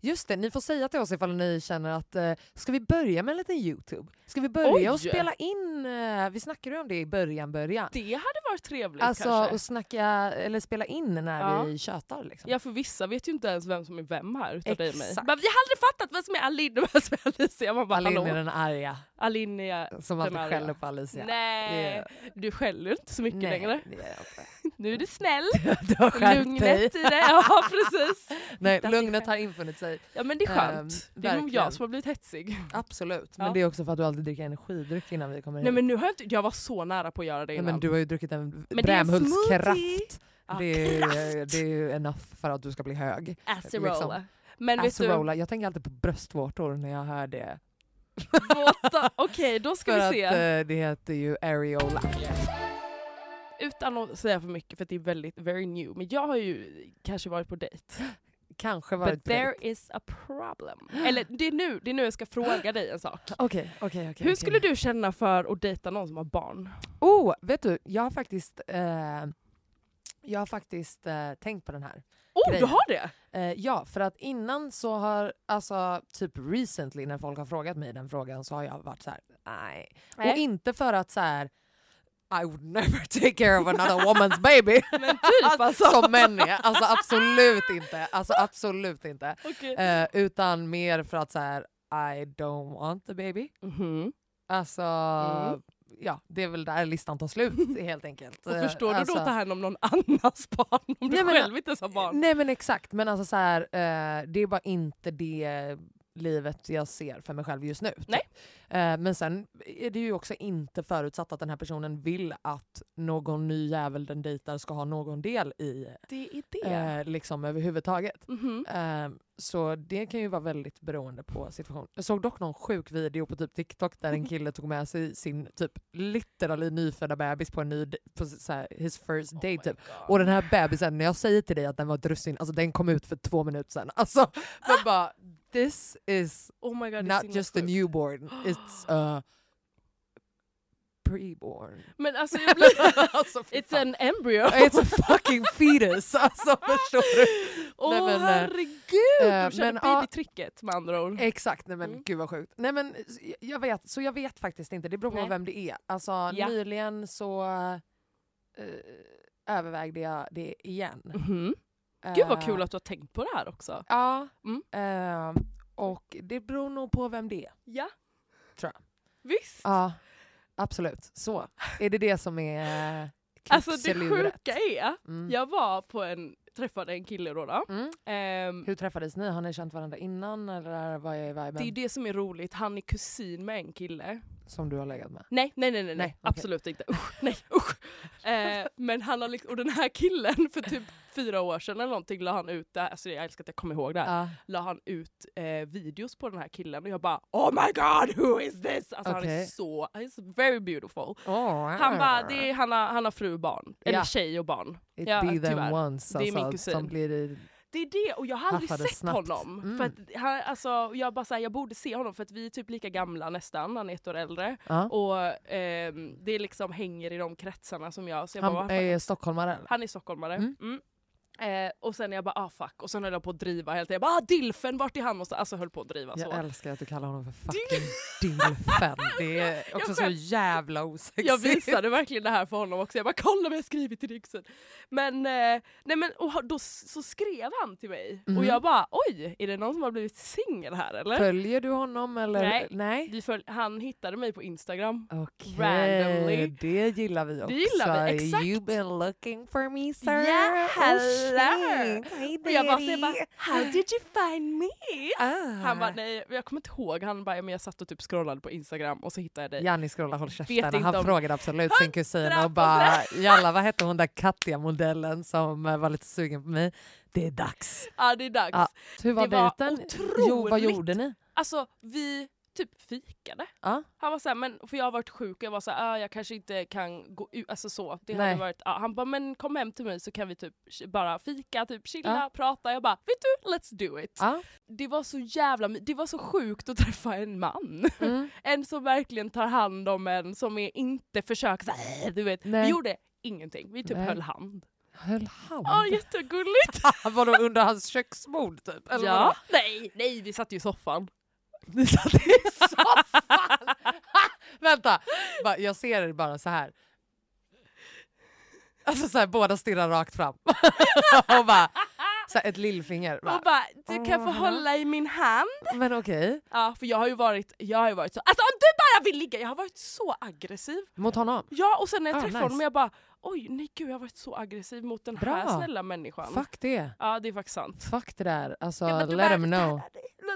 Just det, ni får säga till oss ifall ni känner att eh, ska vi börja med en liten YouTube? Ska vi börja och spela in? Eh, vi snackade ju om det i början, början. Det hade varit trevligt alltså, kanske. Alltså att snacka, eller spela in när ja. Vi tjötar. Liksom. Ja, för vissa vet ju inte ens vem som är vem här utav dig och mig. Men vi har aldrig fattat vem som är Aline och vem som är Alicia. Man bara, Aline hallå. Är den arga. Aline är som alltid arga. Skäller på Alicia. Nej, yeah. Du skäller inte så mycket nej, längre. Det gör jag inte. Nu är du snäll. Du har skärpt lugnet dig. I det. Ja, precis. Nej, lugnet har infunnit sig. Ja, men det är skönt. Um, det är nog jag som har blivit hetsig. Absolut, men ja. Det är också för att du alltid dricker energidryck innan vi kommer hit. Nej, men nu har jag inte... Jag var så nära på att göra det innan. Nej, men du har ju druckit en brämhultskraft. Ah, det är ju enough för att du ska bli hög. Acerola. Liksom. Men Acerola. Vet du... Jag tänker alltid på bröstvårtor när jag hör det. Våta. Okej, okay, då ska för vi se. Att, uh, det heter ju areola. Utan att säga för mycket, för det är väldigt very new. Men jag har ju kanske varit på dejt. Kanske varit But there dejt. Is a problem. Eller det är, nu, det är nu jag ska fråga dig en sak. Okej, okay, okej, okay, okej. Okay, Hur skulle okay. du känna för att dejta någon som har barn? Oh, vet du, jag har faktiskt, eh, jag har faktiskt eh, tänkt på den här. Oh, grejen. Du har det? Eh, ja, för att innan så har, alltså typ recently när folk har frågat mig den frågan så har jag varit så här, nej. nej. Och inte för att så här, I would never take care of another woman's baby. Men typ alltså. Som män är. Alltså absolut inte. Alltså absolut inte. Okay. Uh, utan mer för att så här, I don't want the baby. Mm-hmm. Alltså, mm. ja, det är väl där listan tar slut helt enkelt. Och förstår uh, du alltså, då att ta hand om någon annans barn om nej, du själv men, inte har barn? Nej men exakt. Men alltså så här, uh, det är bara inte det... livet jag ser för mig själv just nu. Nej. Eh, men sen är det ju också inte förutsatt att den här personen vill att någon ny jävel den dejtar ska ha någon del i det är det. Eh, liksom överhuvudtaget. Mm-hmm. Eh, så det kan ju vara väldigt beroende på situationen. Jag såg dock någon sjuk video på typ TikTok där en kille tog med sig sin typ literally nyfödda bebis på en ny på såhär, his first date oh typ. Och den här bebisen, när jag säger till dig att den var drussin, alltså den kom ut för två minuter sedan. Alltså, men bara this is oh my God, not just a newborn, it's a preborn. Men alltså, jag blir... alltså it's an embryo. It's a fucking fetus. Alltså, förstår du? Åh, oh, men, herregud! Äh, du känner babytricket med andra ord. Exakt, nej men mm. gud vad sjukt. Nej men, jag vet, så jag vet faktiskt inte. Det beror på nej. Vem det är. Alltså, ja. Nyligen så... Uh, övervägde jag det igen. Mm. Uh, Gud vad kul att du har tänkt på det här också. Ja. Uh, mm. uh, och det beror nog på vem det är. Ja. Tror jag. Visst. Ja, uh, absolut. Så är det det som är alltså det sjuka är, mm. jag var på en, träffade en kille då då. Mm. Um, Hur träffades ni? Har ni känt varandra innan? Eller vad är viben? Det är det som är roligt. Han är kusin med en kille. Som du har legat med? Nej, nej, nej, nej. nej okay. Absolut inte. Usch, nej, usch. Eh, men han har liksom, och den här killen för typ fyra år sedan eller någonting la han ut, där, alltså jag älskar att jag kommer ihåg det här, ah. la han ut eh, videos på den här killen och jag bara, oh my god, who is this? Alltså okay. han är så, he's very beautiful. Oh. Han bara, det är, han, har, han har fru och barn. Eller yeah. tjej och barn. It ja, be them once. Det är min kusin. Blir det är det, och jag har aldrig sett snabbt. honom. Mm. För att han, alltså, jag bara så här, jag borde se honom för att vi är typ lika gamla nästan, han är ett år äldre. Uh. Och eh, det liksom hänger i de kretsarna som jag... Så jag han bara, varför? är stockholmare? Han är stockholmare. Mm. Mm. Eh, och sen är jag bara, ah fuck. Och sen höll jag på att driva helt enkelt. Jag bara, ah Dilfen, vart är han? Och så, alltså höll på att driva. Jag så. älskar att du kallar honom för fucking Dilfen. Det är också så jävla osexigt. Jag visade verkligen det här för honom också. Jag bara, kolla vad jag skrivit till Riksen. Men, eh, nej men, och då så skrev han till mig. Mm. Och jag bara, oj, är det någon som har blivit singel här eller? Följer du honom eller? Nej, nej. Vi följ- han hittade mig på Instagram. Okej, okay. det gillar vi också. Det gillar vi, exakt. You've been looking for me, sir. Yeah. Hey, och jag bara, så jag bara, how did you find me? Ah. Han bara, nej, jag kommer inte ihåg. Han bara, men jag satt och typ scrollade på Instagram och så hittade jag dig. Janni scrollade, håll käften. Han om... frågade absolut sin kusin och bara, jalla, vad hette hon där Katja-modellen som var lite sugen på mig? Det är dags. Ja, det är dags. Ja. Hur var det dejten? Otroligt. Jo, vad gjorde ni? Alltså, vi... typ fikade. Ah. Han var så här, men för jag har varit sjuk och jag var så här, ah, jag kanske inte kan gå ut, alltså så. Det hade varit, ah. Han bara, men kom hem till mig så kan vi typ bara fika, typ chilla, ah. prata. Jag bara, vet du, let's do it. Ah. Det var så jävla, det var så sjukt att träffa en man. Mm. En som verkligen tar hand om en, som är inte försöker, äh, du vet. Nej. Vi gjorde ingenting, vi typ Nej. höll hand. Höll hand? Ja, jättegulligt. Var det under hans köksbord typ? Eller ja. Nej, nej, vi satt ju i soffan. Ni satt i soffan. Vänta, jag ser det bara så här. Alltså så här, båda stirrar rakt fram. Och bara, så här, ett lillfinger. Bara. Och bara, du kan få hålla i min hand. Men okej. Okay. Ja, för jag har ju varit, jag har ju varit så, alltså om du bara vill ligga, jag har varit så aggressiv. Mot honom? Ja, och sen när jag ah, träffade nice. honom, jag bara, oj, nej gud, jag har varit så aggressiv mot den Bra. här snälla människan. Fuck det. Ja, det är faktiskt sant. Fuck det där, alltså ja, let them know.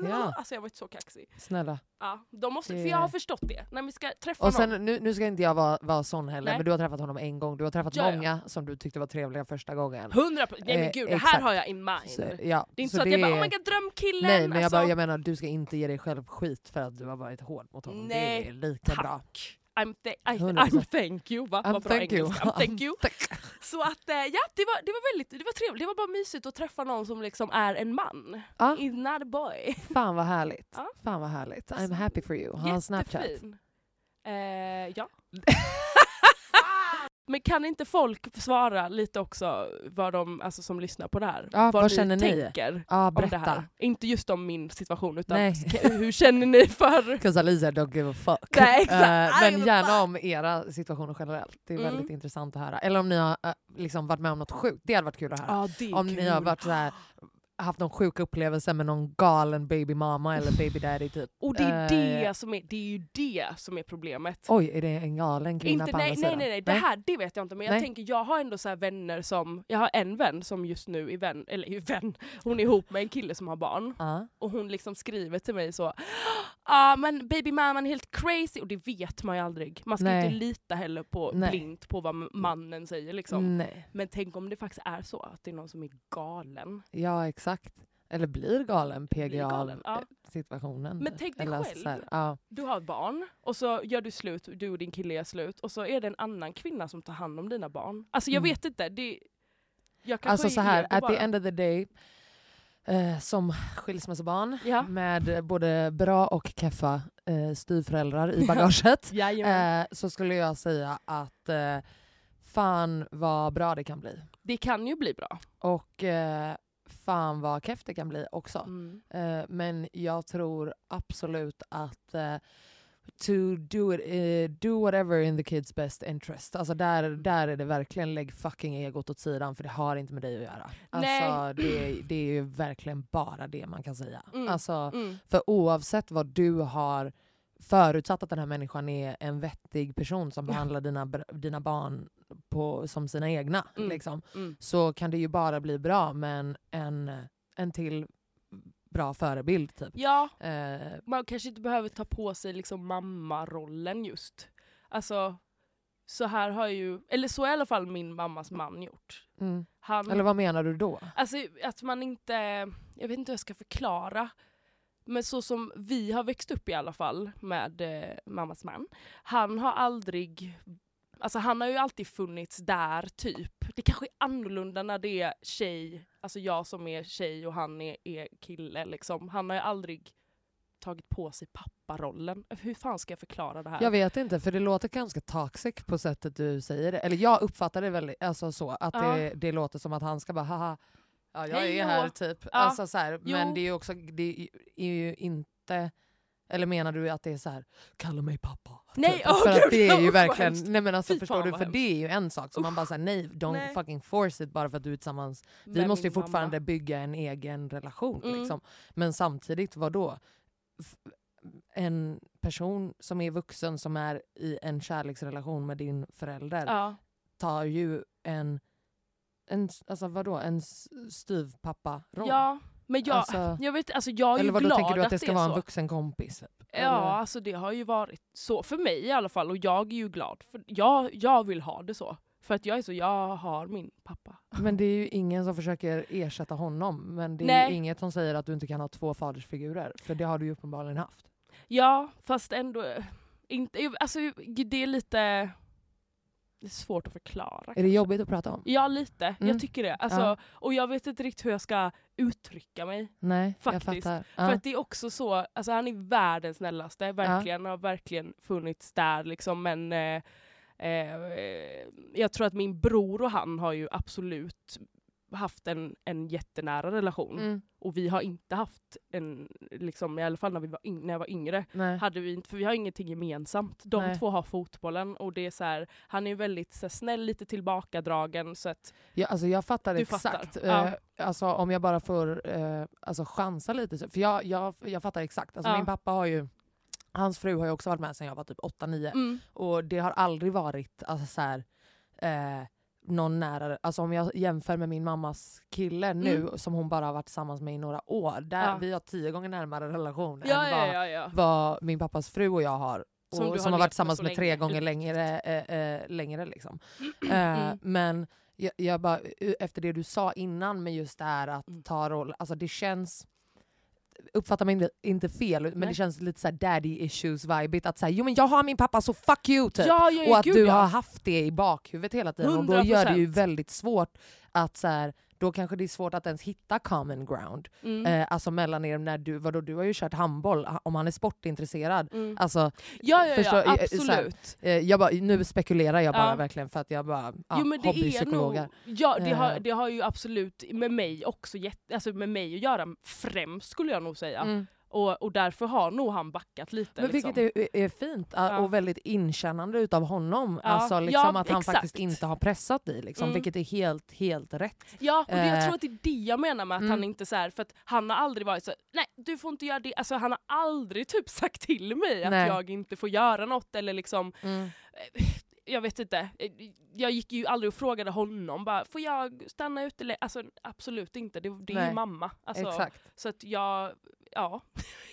Ja. Alltså jag var inte så kaxig. Snälla. Ja, de måste, det... för jag har förstått det. När vi ska träffa och sen, någon. Nu, nu ska inte jag vara, vara sån heller. Nej. Men du har träffat honom en gång. Du har träffat ja, många ja. som du tyckte var trevliga första gången. Hundra procent. Nej men gud, eh, det här har jag in mind. Så, ja. Det är inte så, så det... att jag bara, oh my god, drömkillen. Nej, men alltså. jag, bara, jag menar, du ska inte ge dig själv skit för att du har varit hård mot honom. Nej, det är lika tack. bra. I'm, th- I, I'm thank you. Va? I'm, thank you. I'm thank you. Så att, ja, det var, det var väldigt, det var trevligt. Det var bara mysigt att träffa någon som liksom är en man. Ah. It's not a boy. Fan vad härligt. Ah. Fan vad härligt. I'm happy for you. Har han Snapchat? Eh, ja. Men kan inte folk svara lite också vad de, alltså, som lyssnar på det här? Ah, vad vad känner ni tänker ah, om det här? Inte just om min situation, utan hur känner ni för... Because Alicia don't give a fuck. Nej, uh, men gärna om era situationer generellt. Det är mm. väldigt intressant att höra. Eller om ni har uh, liksom varit med om något sjukt. Det hade varit kul att höra. Ah, om kul. ni har varit så här... haft någon sjuk upplevelse med någon galen baby mamma eller baby daddy typ. Och det är det som är det är ju det som är problemet. Oj, är det en galen kvinna inte, på nej, andra nej, sidan? Nej nej nej, det här det vet jag inte, men nej. jag tänker jag har ändå så här vänner som jag har en vän som just nu är vän eller är vän. Hon är ihop med en kille som har barn uh. och hon liksom skriver till mig så ja, ah, men baby mamman är helt crazy och det vet man ju aldrig. Man ska nej. inte lita heller på nej. blint på vad mannen säger liksom. Nej. Men tänk om det faktiskt är så att det är någon som är galen. Ja, exakt. Exakt. Eller blir galen P G A-situationen. Ja. Men tänk dig Eller själv. Här, ja. Du har ett barn och så gör du slut, du och din kille gör slut och så är det en annan kvinna som tar hand om dina barn. Alltså jag mm. vet inte. Det, jag kan alltså så här, at bara. the end of the day eh, som skilsmässobarn ja. med både bra och keffa eh, styrföräldrar i bagaget ja. eh, så skulle jag säga att eh, fan vad bra det kan bli. Det kan ju bli bra. Och eh, fan vad keft det kan bli också. Mm. Uh, men jag tror absolut att uh, to do it, uh, do whatever in the kids best interest. Alltså där, där är det verkligen lägg fucking egot åt sidan, för det har inte med dig att göra. Alltså det, det är ju verkligen bara det man kan säga. Mm. Alltså, mm. För oavsett vad du har, förutsatt att den här människan är en vettig person som behandlar dina, dina barn på, som sina egna, mm. liksom, mm. så kan det ju bara bli bra, men en, en till bra förebild typ. Ja, eh. man kanske inte behöver ta på sig liksom mammarollen just. Alltså, så här har ju, eller så i alla fall min mammas man gjort. Mm. Han, eller vad menar du då? Alltså att man inte, jag vet inte hur jag ska förklara, men så som vi har växt upp i alla fall med eh, mammas man. Han har aldrig, alltså han har ju alltid funnits där typ. Det kanske är annorlunda när det är tjej, alltså jag som är tjej och han är, är kille liksom. Han har ju aldrig tagit på sig papparollen. Hur fan ska jag förklara det här? Jag vet inte, för det låter ganska toxic på sättet du säger det. Eller jag uppfattar det väl alltså så, att ja. det, det låter som att han ska bara haha. Ja, jag Hej, är här ja. typ. Ja. Alltså, så här, men det är ju också, det är ju inte, eller menar du att det är så här, kalla mig pappa? Nej, typ. oh, för God, att det är ju verkligen, nej men alltså Fy förstår du, för hemskt. Det är ju en sak som man bara säger nej, don't nej. fucking force it bara för att du är tillsammans. Vi men måste ju fortfarande mamma. bygga en egen relation mm. liksom. Men samtidigt, vadå? F- en person som är vuxen, som är i en kärleksrelation med din förälder ja. tar ju en En, alltså vadå, en styvpappa-roll? Ja, men jag, alltså, jag vet alltså jag är eller ju glad tänker du att det ska vara så. En vuxen kompis? Eller? Ja, alltså det har ju varit så för mig i alla fall, och jag är ju glad. För jag, jag vill ha det så. För att jag är så, jag har min pappa. Men det är ju ingen som försöker ersätta honom, men det är Nej. ju inget som säger att du inte kan ha två fadersfigurer, för det har du ju uppenbarligen haft. Ja, fast ändå inte, alltså det är lite... Det är svårt att förklara. Är kanske. Det jobbigt att prata om? Ja, lite. Mm. Jag tycker det. Alltså, ja. Och jag vet inte riktigt hur jag ska uttrycka mig. Nej, faktiskt. Jag fattar. Ja. För att det är också så, alltså han är världens snällaste. Verkligen, ja. Har verkligen funnits där liksom. Men eh, eh, jag tror att min bror och han har ju absolut haft en, en jättenära relation. Mm. Och vi har inte haft en, liksom, i alla fall när, vi var in, när jag var yngre, Nej. hade vi inte, för vi har ingenting gemensamt. De Nej. två har fotbollen, och det är så här, han är väldigt så här, snäll, lite tillbakadragen. Så att ja, alltså, jag fattar du exakt. Fattar. Ja. Eh, alltså, om jag bara får eh, alltså, chansa lite. Så, för jag, jag, jag fattar exakt. Alltså, ja. Min pappa har ju, hans fru har ju också varit med sedan jag var typ åtta nio. Mm. Och det har aldrig varit alltså, så här... Eh, någon nära, alltså om jag jämför med min mammas kille nu mm. som hon bara har varit tillsammans med i några år, där ja. vi har tio gånger närmare relation ja, än vad, ja, ja, ja. vad min pappas fru och jag har, och som, och som har varit tillsammans med tre gånger längre äh, äh, längre liksom. Mm. Äh, men jag, jag bara, efter det du sa innan med just det här att mm. ta roll, alltså det känns, uppfattar mig inte, inte fel, men Nej. det känns lite så här daddy issues vibigt att säga, jo men jag har min pappa så fuck you typ. Ja, ja, ja, och att gud, du ja. har haft det i bakhuvudet hela tiden, hundra procent. Och då gör det ju väldigt svårt att så här, då kanske det är svårt att ens hitta common ground. Mm. Eh, alltså mellan er, när du, vadå, du har ju kört handboll, om han är sportintresserad. Mm. Alltså, ja, ja, förstå, ja, absolut. Såhär, eh, jag bara, nu spekulerar jag bara ja. verkligen, för att jag bara, ja, hobbypsykologer. Ja, det har, det har ju absolut med mig också, gett, alltså med mig att göra främst skulle jag nog säga. Mm. Och, och därför har nog han backat lite. Men vilket liksom. är, är fint ja. och väldigt inkännande utav honom. Ja. Alltså liksom ja, att han exakt. faktiskt inte har pressat dig. Liksom, mm. vilket är helt, helt rätt. Ja, och det, jag tror att det är det jag menar med att mm. han inte så här, för att han har aldrig varit så, nej du får inte göra det. Alltså han har aldrig typ sagt till mig att nej. jag inte får göra något eller liksom... Mm. Jag vet inte. Jag gick ju aldrig och frågade honom. Bara, får jag stanna ute? Alltså, absolut inte. Det, det är ju mamma. Alltså, exakt. Så att jag... Ja.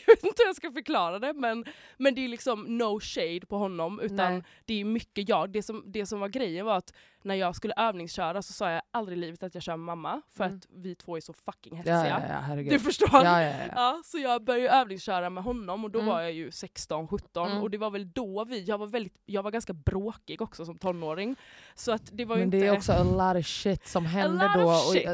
Jag vet inte hur jag ska förklara det. Men, men det är liksom no shade på honom. Utan Nej. det är mycket jag. Det som, det som var grejen var att när jag skulle övningsköra så sa jag aldrig i livet att jag kör med mamma. För mm. att vi två är så fucking hetsiga. Ja, ja, ja, du förstår? Ja, ja, ja. Ja, så jag började övningsköra med honom. Och då mm. var jag ju sexton sjutton. Mm. Och det var väl då vi... Jag var, väldigt, jag var ganska bråkig också som tonåring. Så att det var ju Men inte... det är också a lot of shit som händer då.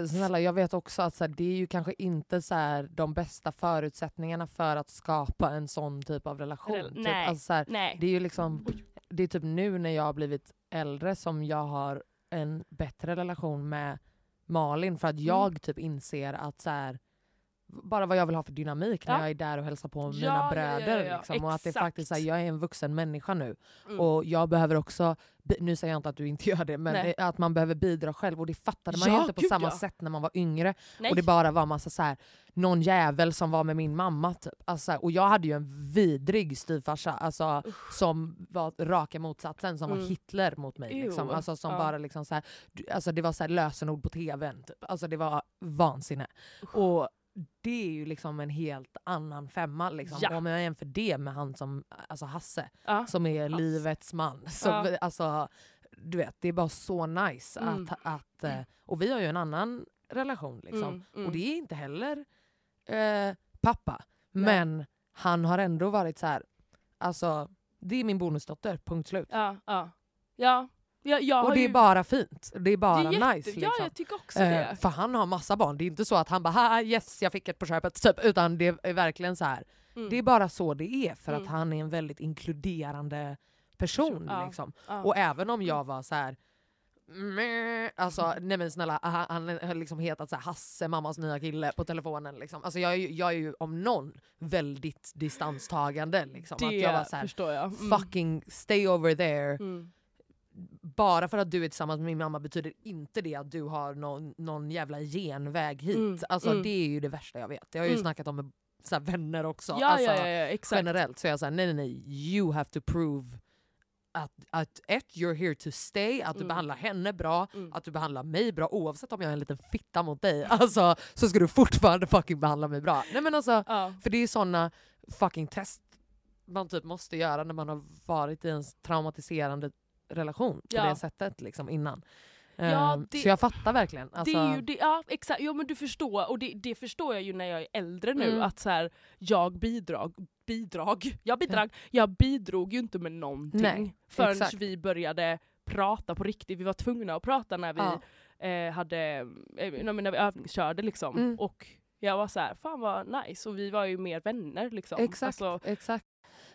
Och snälla, jag vet också att så här, det är ju kanske inte så här, de bästa förutsättningarna för att skapa en sån typ av relation. Rel- typ. Nej. Alltså, så här, nej. Det är ju liksom... Det är typ nu när jag har blivit äldre som jag har en bättre relation med Malin, för att jag mm. typ inser att så här, bara vad jag vill ha för dynamik när ja. jag är där och hälsar på mina ja, bröder. Ja, ja, ja. Liksom. Och att det faktiskt är jag är en vuxen människa nu. Mm. Och jag behöver också, nu säger jag inte att du inte gör det, men nej. Att man behöver bidra själv. Och det fattade man ja, ju inte på gud, samma ja. sätt när man var yngre. Nej. Och det bara var massa så här, någon jävel som var med min mamma. Typ. Alltså, och jag hade ju en vidrig styvfarsa alltså, som var raka motsatsen, som mm. var Hitler mot mig. Liksom. Alltså, som ja. bara liksom så här, alltså, det var så här lösenord på tvn. Typ. Alltså, det var vansinne. Usch. Och det är ju liksom en helt annan femma liksom. Ja. Om jag jämför det med han som alltså Hasse ja. som är Hasse. livets man så ja. alltså du vet det är bara så nice mm. att att mm. och vi har ju en annan relation liksom mm, mm. och det är inte heller eh, pappa nej. Men han har ändå varit så här alltså det är min bonusdotter punkt slut. Ja ja. Ja. Jag, jag och det är ju... bara fint. Det är bara det är jätte... nice. Liksom. Ja, jag tycker också eh, det. För han har massa barn. Det är inte så att han bara, ha, yes, jag fick ett på köpet. Typ. Utan det är verkligen så här. Mm. Det är bara så det är. För mm. att han är en väldigt inkluderande person. Ja. Liksom. Ja. Och även om jag var så här, meh, alltså, nej men snälla, han har liksom hetat så här, Hasse, mammas nya kille på telefonen. Liksom. Alltså, jag, är ju, jag är ju om någon väldigt distanstagande. Liksom. Det att jag var så här, förstår jag. Mm. Fucking stay over there. Mm. Bara för att du är tillsammans med min mamma betyder inte det att du har någon, någon jävla genväg hit. Mm, alltså mm. det är ju det värsta jag vet. Jag har ju mm. snackat om med så här, vänner också. Ja, alltså, ja, ja, exakt. Generellt så är jag såhär, nej nej nej, you have to prove att, att ett, you're here to stay, att du mm. behandlar henne bra, mm. att du behandlar mig bra, oavsett om jag är en liten fitta mot dig. Alltså så ska du fortfarande fucking behandla mig bra. Nej men alltså, ja. För det är ju sådana fucking test man typ måste göra när man har varit i en traumatiserande relation på ja. det sättet liksom innan. Ja, um, det, så jag fattar verkligen. Alltså, det är ju det, ja, exakt. Ja, men du förstår. Och det, det förstår jag ju när jag är äldre nu. Mm. Att så här, jag bidrag, bidrag, jag bidrag, ja. jag bidrog ju inte med någonting. Nej, förrän exakt. Vi började prata på riktigt. Vi var tvungna att prata när vi ja. eh, hade, när vi övningskörde liksom. Mm. Och jag var så här, fan vad nice. Och vi var ju mer vänner liksom. Exakt, alltså, exakt.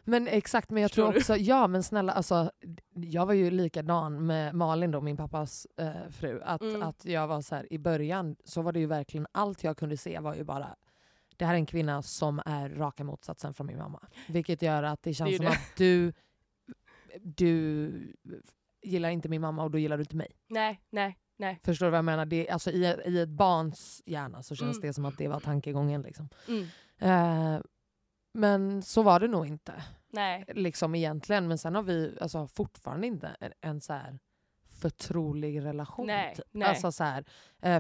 Men exakt, men jag Förstår tror du? också, ja men snälla, alltså, jag var ju likadan med Malin då, min pappas eh, fru, att, mm. att jag var så här, i början så var det ju verkligen, allt jag kunde se var ju bara, det här är en kvinna som är raka motsatsen från min mamma. Vilket gör att det känns det som det. att du, du gillar inte min mamma och då gillar du inte mig. Nej, nej. Nej. Förstår du vad jag menar? Det, alltså, i, i ett barns hjärna så känns mm. det som att det var tankegången liksom. Mm. Eh, Men så var det nog inte. Nej. Liksom egentligen. Men sen har vi alltså, fortfarande inte en, en så här förtrolig relation. Nej, nej. Alltså så här.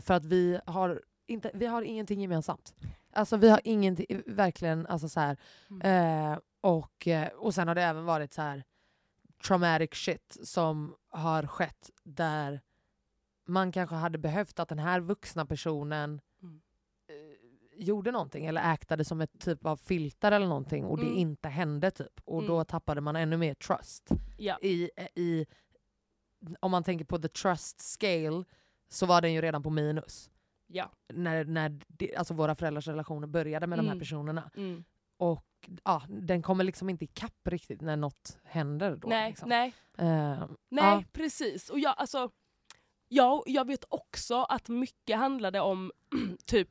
För att vi har, inte, vi har ingenting gemensamt. Alltså vi har ingenting, verkligen, alltså så här. Mm. Eh, och, och sen har det även varit så här traumatic shit som har skett. Där man kanske hade behövt att den här vuxna personen gjorde någonting eller äktade som ett typ av filter eller någonting och mm. det inte hände typ och mm. då tappade man ännu mer trust yeah. I, i om man tänker på the trust scale så var den ju redan på minus yeah. när, när det, alltså våra föräldrars relationer började med mm. de här personerna mm. och ja, den kommer liksom inte ikapp riktigt när något händer då, nej, liksom. nej. Uh, nej ja. precis och jag, alltså, jag, jag vet också att mycket handlade om typ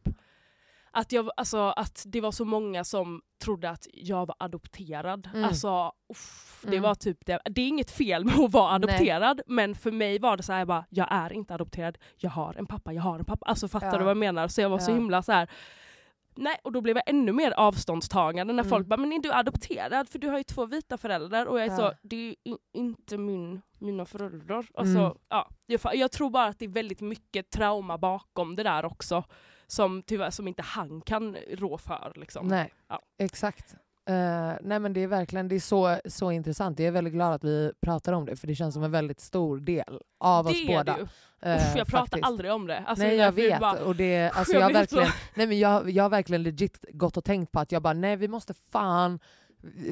Att, jag, alltså, att det var så många som trodde att jag var adopterad. Mm. Alltså, uff, det mm. var typ det. Det är inget fel med att vara adopterad. Nej. Men för mig var det så här, jag, bara, jag är inte adopterad. Jag har en pappa, jag har en pappa. Alltså fattar ja. du vad jag menar? Så jag var ja. så himla så här. Nej, och då blev jag ännu mer avståndstagande när mm. folk bara, men är du adopterad? För du har ju två vita föräldrar. Och jag är ja. så, det är ju inte min, mina föräldrar. Alltså, mm. ja, jag, jag tror bara att det är väldigt mycket trauma bakom det där också. Som tyvärr som inte han kan rå för liksom. Nej, ja. exakt. Uh, nej men det är verkligen det är så, så intressant. Jag är väldigt glad att vi pratar om det för det känns som en väldigt stor del av det oss båda. Uh, Uff, jag pratar faktiskt. aldrig om det. Alltså, nej jag vet bara, och det alltså jag, jag verkligen nej men jag jag har verkligen legit gått och tänkt på att jag bara nej vi måste fan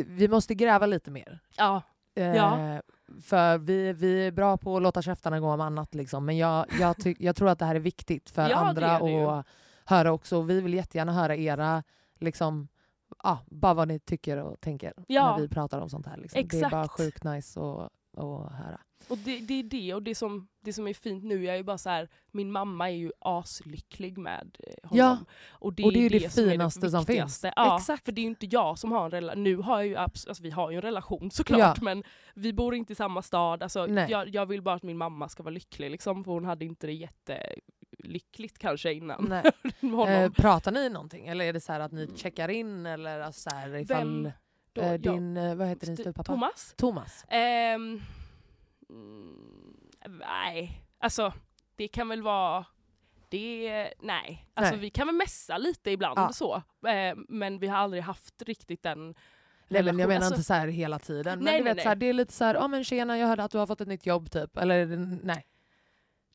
vi måste gräva lite mer. Ja. Uh, ja. För vi, vi är bra på att låta käftarna gå om annat liksom. Men jag, jag, ty- jag tror att det här är viktigt för ja, andra att höra också. Och vi vill jättegärna höra era liksom, ah, bara vad ni tycker och tänker ja. när vi pratar om sånt här liksom. Det är bara sjukt nice att och höra. Och det, det är det, och det som, det som är fint nu, jag är ju bara så här, min mamma är ju aslycklig med honom. Ja, och det, och det är ju det, det finaste som, det som finns. Ja, exakt. För det är ju inte jag som har en relation, nu har jag ju, alltså vi har ju en relation såklart, ja. Men vi bor inte i samma stad, alltså jag, jag vill bara att min mamma ska vara lycklig liksom, för hon hade inte det jätte... lyckligt kanske innan. eh, pratar ni någonting? Eller är det så här att ni checkar in? Eller alltså så här ifall då, eh, din, ja. vad heter din styrpappa? Thomas. Thomas. Eh, nej. Alltså, det kan väl vara det, nej. Alltså nej. Vi kan väl mässa lite ibland, ja. Så. Eh, men vi har aldrig haft riktigt den. Nej, men jag menar alltså, inte så här hela tiden. Men nej, du vet, nej. Så här, det är lite så här, ja oh, men tjena, jag hörde att du har fått ett nytt jobb typ. Eller nej.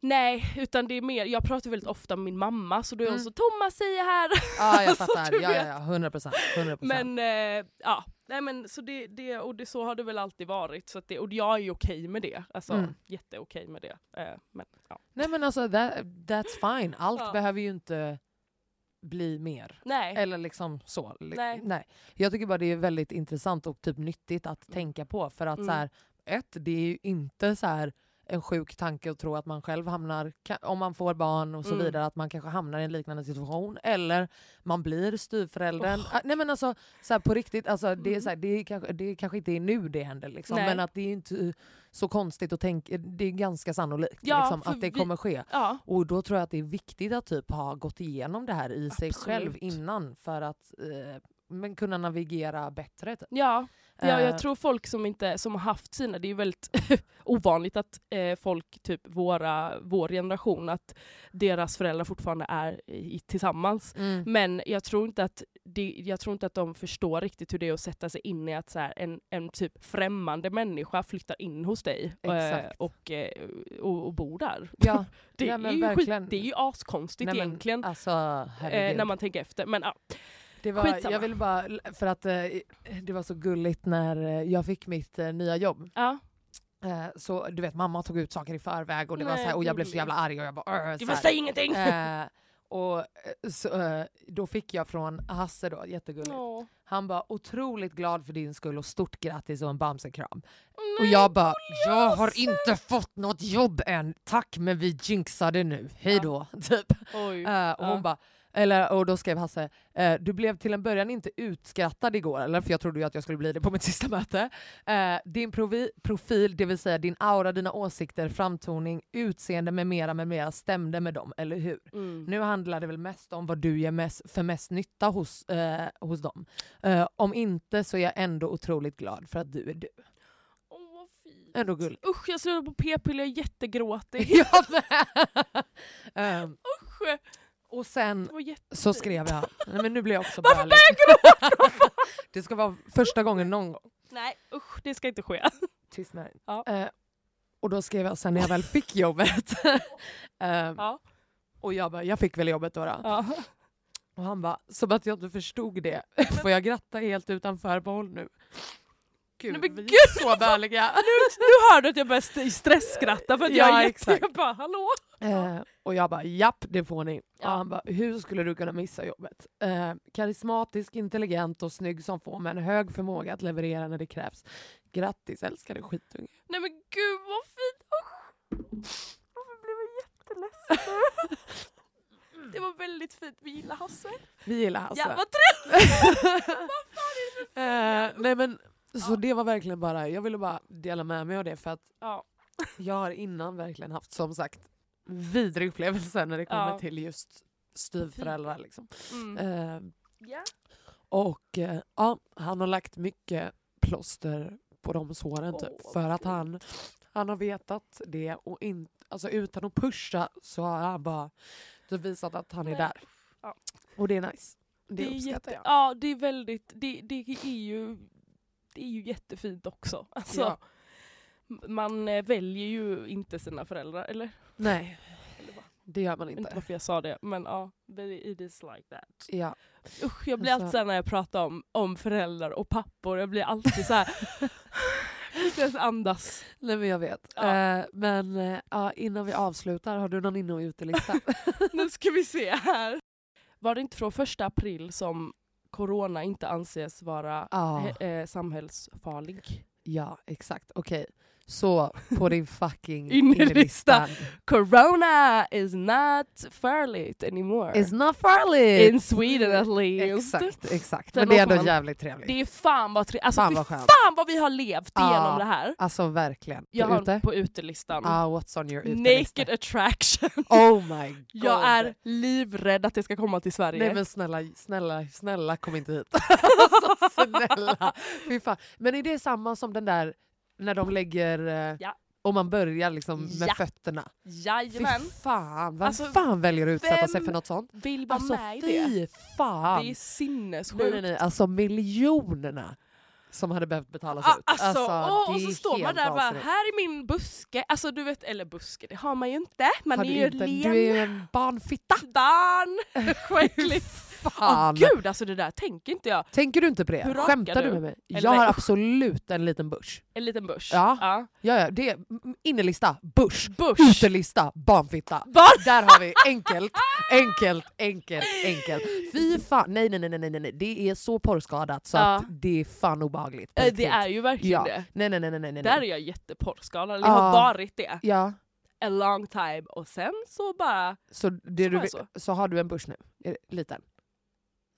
Nej, utan det är mer, jag pratar väldigt ofta med min mamma, så då är hon mm. så, Thomas säger här. Ja, jag fattar, ja, ja, ja, hundra procent. Men, eh, ja, nej men, så det, det, och det, så har det väl alltid varit, så att det, och jag är okej med det, alltså, mm. jätteokej med det. Eh, men, ja. Nej men alltså, that, that's fine, allt ja. behöver ju inte bli mer. Nej. Eller liksom så. Nej. nej. Jag tycker bara det är väldigt intressant och typ nyttigt att tänka på, för att mm. så här, ett, det är ju inte så här, en sjuk tanke att tro att man själv hamnar, om man får barn och så mm. vidare, att man kanske hamnar i en liknande situation, eller man blir styvföräldern. Oh. Nej men alltså så här, på riktigt, alltså, mm. det, är så här, det, är kanske, det är kanske inte är nu det händer liksom, men att det är inte så konstigt att tänka, det är ganska sannolikt ja, liksom, att det kommer ske. Vi, ja. Och då tror jag att det är viktigt att typ ha gått igenom det här i Absolut. sig själv innan, för att eh, men kunna navigera bättre. Typ. Ja. Ja, jag tror folk som inte som har haft sina, det är väldigt ovanligt att eh, folk, typ våra, vår generation, att deras föräldrar fortfarande är i, tillsammans. Mm. Men jag tror, inte att det, jag tror inte att de förstår riktigt hur det är att sätta sig in i att så här, en, en typ främmande människa flyttar in hos dig eh, och, eh, och, och bor där. Ja. det, ja, men är verkligen. Skit, det är ju askonstigt Nej, men, egentligen alltså, eh, när man tänker efter. Men ja. Ah. Det var, jag vill bara, för att eh, det var så gulligt när jag fick mitt eh, nya jobb. Ja. Eh, så du vet, mamma tog ut saker i förväg och det Nej, var så här, och jag blev så jävla arg och jag bara du får säga ingenting. Eh, och så, eh, då fick jag från Hasse då, jättegulligt. Åh. Han bara, otroligt glad för din skull och stort grattis och en bamsekram. Och jag bara, jag har inte fått något jobb än. Tack, men vi jinxade nu. Hej då. Ja. Typ. Oj. Eh, och hon ja. bara Eller, och då skrev Hasse, eh, du blev till en början inte utskrattad igår, eller? För jag trodde ju att jag skulle bli det på mitt sista möte. Eh, din provi- profil, det vill säga din aura, dina åsikter, framtoning, utseende med mera, med mera, stämde med dem, eller hur? Mm. Nu handlar det väl mest om vad du ger mest, för mest nytta hos, eh, hos dem. Eh, om inte så är jag ändå otroligt glad för att du är du. Ändå gulligt. Usch, jag slår på p-piller, jag är jättegråtig. Ja, men. um. Usch. Och sen så skrev jag, nej men nu blir jag också bara lite. Det ska vara första gången någon gång. Nej, usch, det ska inte ske. Tyst med dig. Ja. Eh, och då skrev jag sen när jag väl fick jobbet. eh, ja. Och jag bara, jag fick väl jobbet då då. Ja. Och han bara, som att jag inte förstod det. Får jag gratta helt utan förbehåll nu? Gud, nej, men vi är gud, så bärliga. Nu, nu hör du att jag börjar st- stresskratta för att ja, jag är exakt. Jag bara, hallå? Eh, och jag bara, japp, det får ni. Ja. Och han bara, hur skulle du kunna missa jobbet? Eh, karismatisk, intelligent och snygg som får, men hög förmåga att leverera när det krävs. Grattis, älskade skitunge. Nej men gud, vad fint. Varför blev jag jätteledsen? Det var väldigt fint. Vi gillar Hasse. Vi gillar Hasse. Ja, vad trevligt. Vad fan är det för fint? Eh, nej men... Så ja. det var verkligen bara, jag ville bara dela med mig av det för att ja. jag har innan verkligen haft, som sagt, vidrig upplevelse när det kommer ja. till just styvföräldrar liksom. Mm. Uh, yeah. Och uh, ja, han har lagt mycket plåster på de såren oh, typ, för att han, han har vetat det och in, alltså, utan att pusha så har han bara typ visat att han är där. Ja. Och det är nice. Det, det är uppskattar jätte, jag. Ja, det är väldigt, det, det är ju Det är ju jättefint också. Alltså, ja. Man väljer ju inte sina föräldrar, eller? Nej, eller bara, det gör man inte. Inte varför jag sa det, men ja, it is like that. Ja. Usch, jag blir alltså. alltid så här när jag pratar om, om föräldrar och pappor. Jag blir alltid så här... jag andas. Nej, men jag vet. Ja. Uh, men uh, innan vi avslutar, har du någon in- och utelista? Nu ska vi se här. Var det inte från första april som... corona inte anses vara ah. he- eh, samhällsfarlig. Ja, exakt. Okej. så på din fucking innerlista. Corona is not farligt anymore. It's not farligt. In Sweden at least. Exakt, exakt. Men det är ändå jävligt trevligt. Det är fan vad trevligt. Alltså fan vad, fan vad vi har levt ja, genom det här. Alltså verkligen. På jag har ute? På utelistan. Ah, what's on your utelista? Naked Attraction. Oh my god. Jag är livrädd att det ska komma till Sverige. Nej men snälla, snälla, snälla kom inte hit. Alltså snälla. Fy fan. Men är det samma som den där när de lägger, ja. Och man börjar liksom med ja. fötterna. Jajamän. Fy fan, vad alltså, fan väljer du utsätta sig för något sånt? Vill vara alltså, med fy i det? Fan. Det är sinnessjukt. Nej, nej, nej. Alltså miljonerna som hade behövt betalas ah, ut. Alltså, alltså, åh, och så står man där och bara, här är min buske. Alltså du vet, eller buske, det har man ju inte. Man har är ju inte, len. Du är en barnfitta. Barn. Skäckligt. Fan. Åh gud, alltså det där tänker inte jag. Tänker du inte på det? Hur skämtar du med mig? Eller jag nej. har absolut en liten börs. En liten börs? Ja. ja. ja, ja. Det är innerlista, börs. Utelista, barnfitta. Bar- där har vi enkelt, enkelt, enkelt, enkelt. Fy fan. Nej, nej, nej, nej, nej. Det är så porrskadat så ja. att det är fan obehagligt. Äh, det är ju verkligen ja. det. Nej, nej, nej, nej, nej, nej. Där är jag jätteporrskadad. Jag har varit det. Ja. A long time. Och sen så bara... Så, det så, du, så. så har du en börs nu? Liten?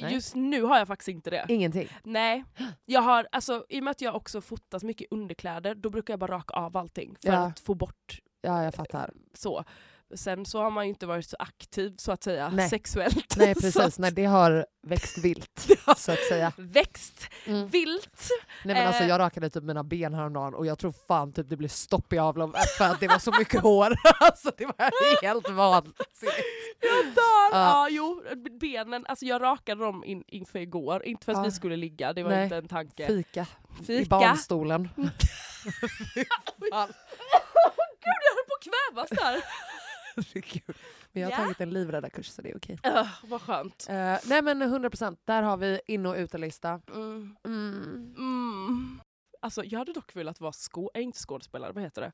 Nej. Just nu har jag faktiskt inte det. Ingenting? Nej. Jag har, alltså, i och med att jag också fotas mycket underkläder, då brukar jag bara raka av allting för ja. att få bort. Ja, jag fattar. Så. Sen så har man ju inte varit så aktiv, så att säga, nej. sexuellt. Nej, precis. Nej, det har växt vilt, så att säga. Växt mm. vilt. Nej, men alltså jag rakade typ mina ben häromdagen och jag tror fan typ det blev stopp i avloppet för att det var så mycket hår. Alltså det var helt vanligt. Jag dör. Uh. Ja, jo. Benen, alltså jag rakade dem in, inför igår. Inte för att uh. vi skulle ligga, det var nej. inte en tanke. Fika. Fika. I barnstolen. Gud, jag höll på att kvävas där. Men jag har yeah. tagit en livräddarkurs så det är okej. Uh, vad skönt. Uh, nej men hundra procent, där har vi in- och utelista. Mm. Mm. Mm. Alltså jag hade dock velat vara sko- äh, inte skådespelare, vad heter det?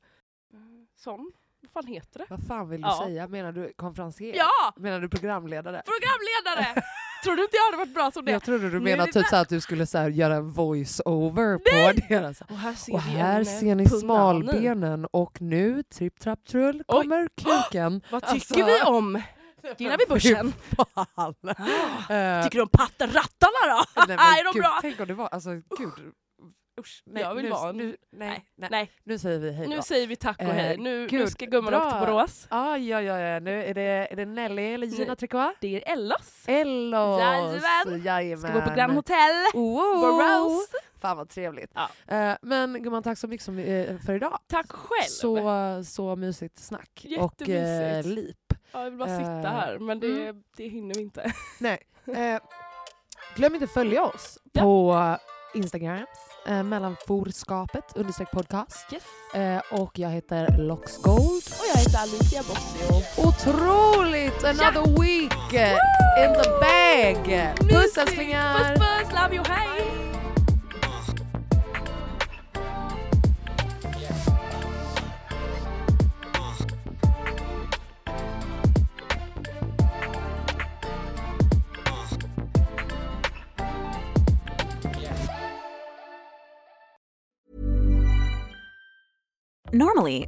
Sån? Vad fan heter det? Vad fan vill du ja. säga? Menar du konferensier? Ja! Menar du programledare? Programledare! Tror du inte jag hade varit bra som det? Jag trodde du menade typ så att du skulle så här göra en voice-over på deras. Och här ser, och här ser ni smalbenen. Och nu, tripp, trapp, trull, kommer kuken. Vad tycker alltså, vi om? Gillar vi börsen? Ah, tycker du om patterattarna då? Nej, är de gud, bra? Tänk om det var, alltså gud... Usch, nej, jag vill nu, vara. Nu, nej, nej, nej. nej, nu säger vi hej. Nu säger vi tack och hej. Eh, nu, nu ska gumman åka till Borås. Ah, ja, ja, ja. Nu är det, är det Nelly eller Gina Tricot? Det är Ellos. Ellos. Jajamän. Jajamän. Ska gå på Grand Hotel. Wow. Borås. Fan vad trevligt. Ja. Eh, men gumman, tack så mycket som, eh, för idag. Tack själv. Så, så mysigt snack. Och eh, lip. Ja, jag vill bara eh, sitta här. Men det, mm. det hinner vi inte. Nej. Eh, glöm inte följa oss ja. på Instagrams. Eh, Mellanvårdstampet understreck podcast. Yes. Eh, och jag heter Locks Gold. Och jag heter Alicia Bosse. Otroligt! Another ja. week Woo! in the bag. Puss älsklingar. Puss puss, love you, hej! Normally,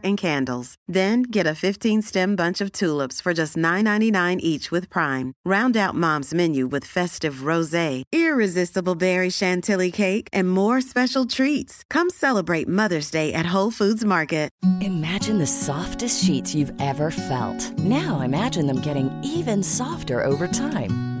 and candles. Then get a fifteen-stem bunch of tulips for just nine ninety-nine each with Prime. Round out Mom's menu with festive rosé, irresistible berry chantilly cake, and more special treats. Come celebrate Mother's Day at Whole Foods Market. Imagine the softest sheets you've ever felt. Now imagine them getting even softer over time.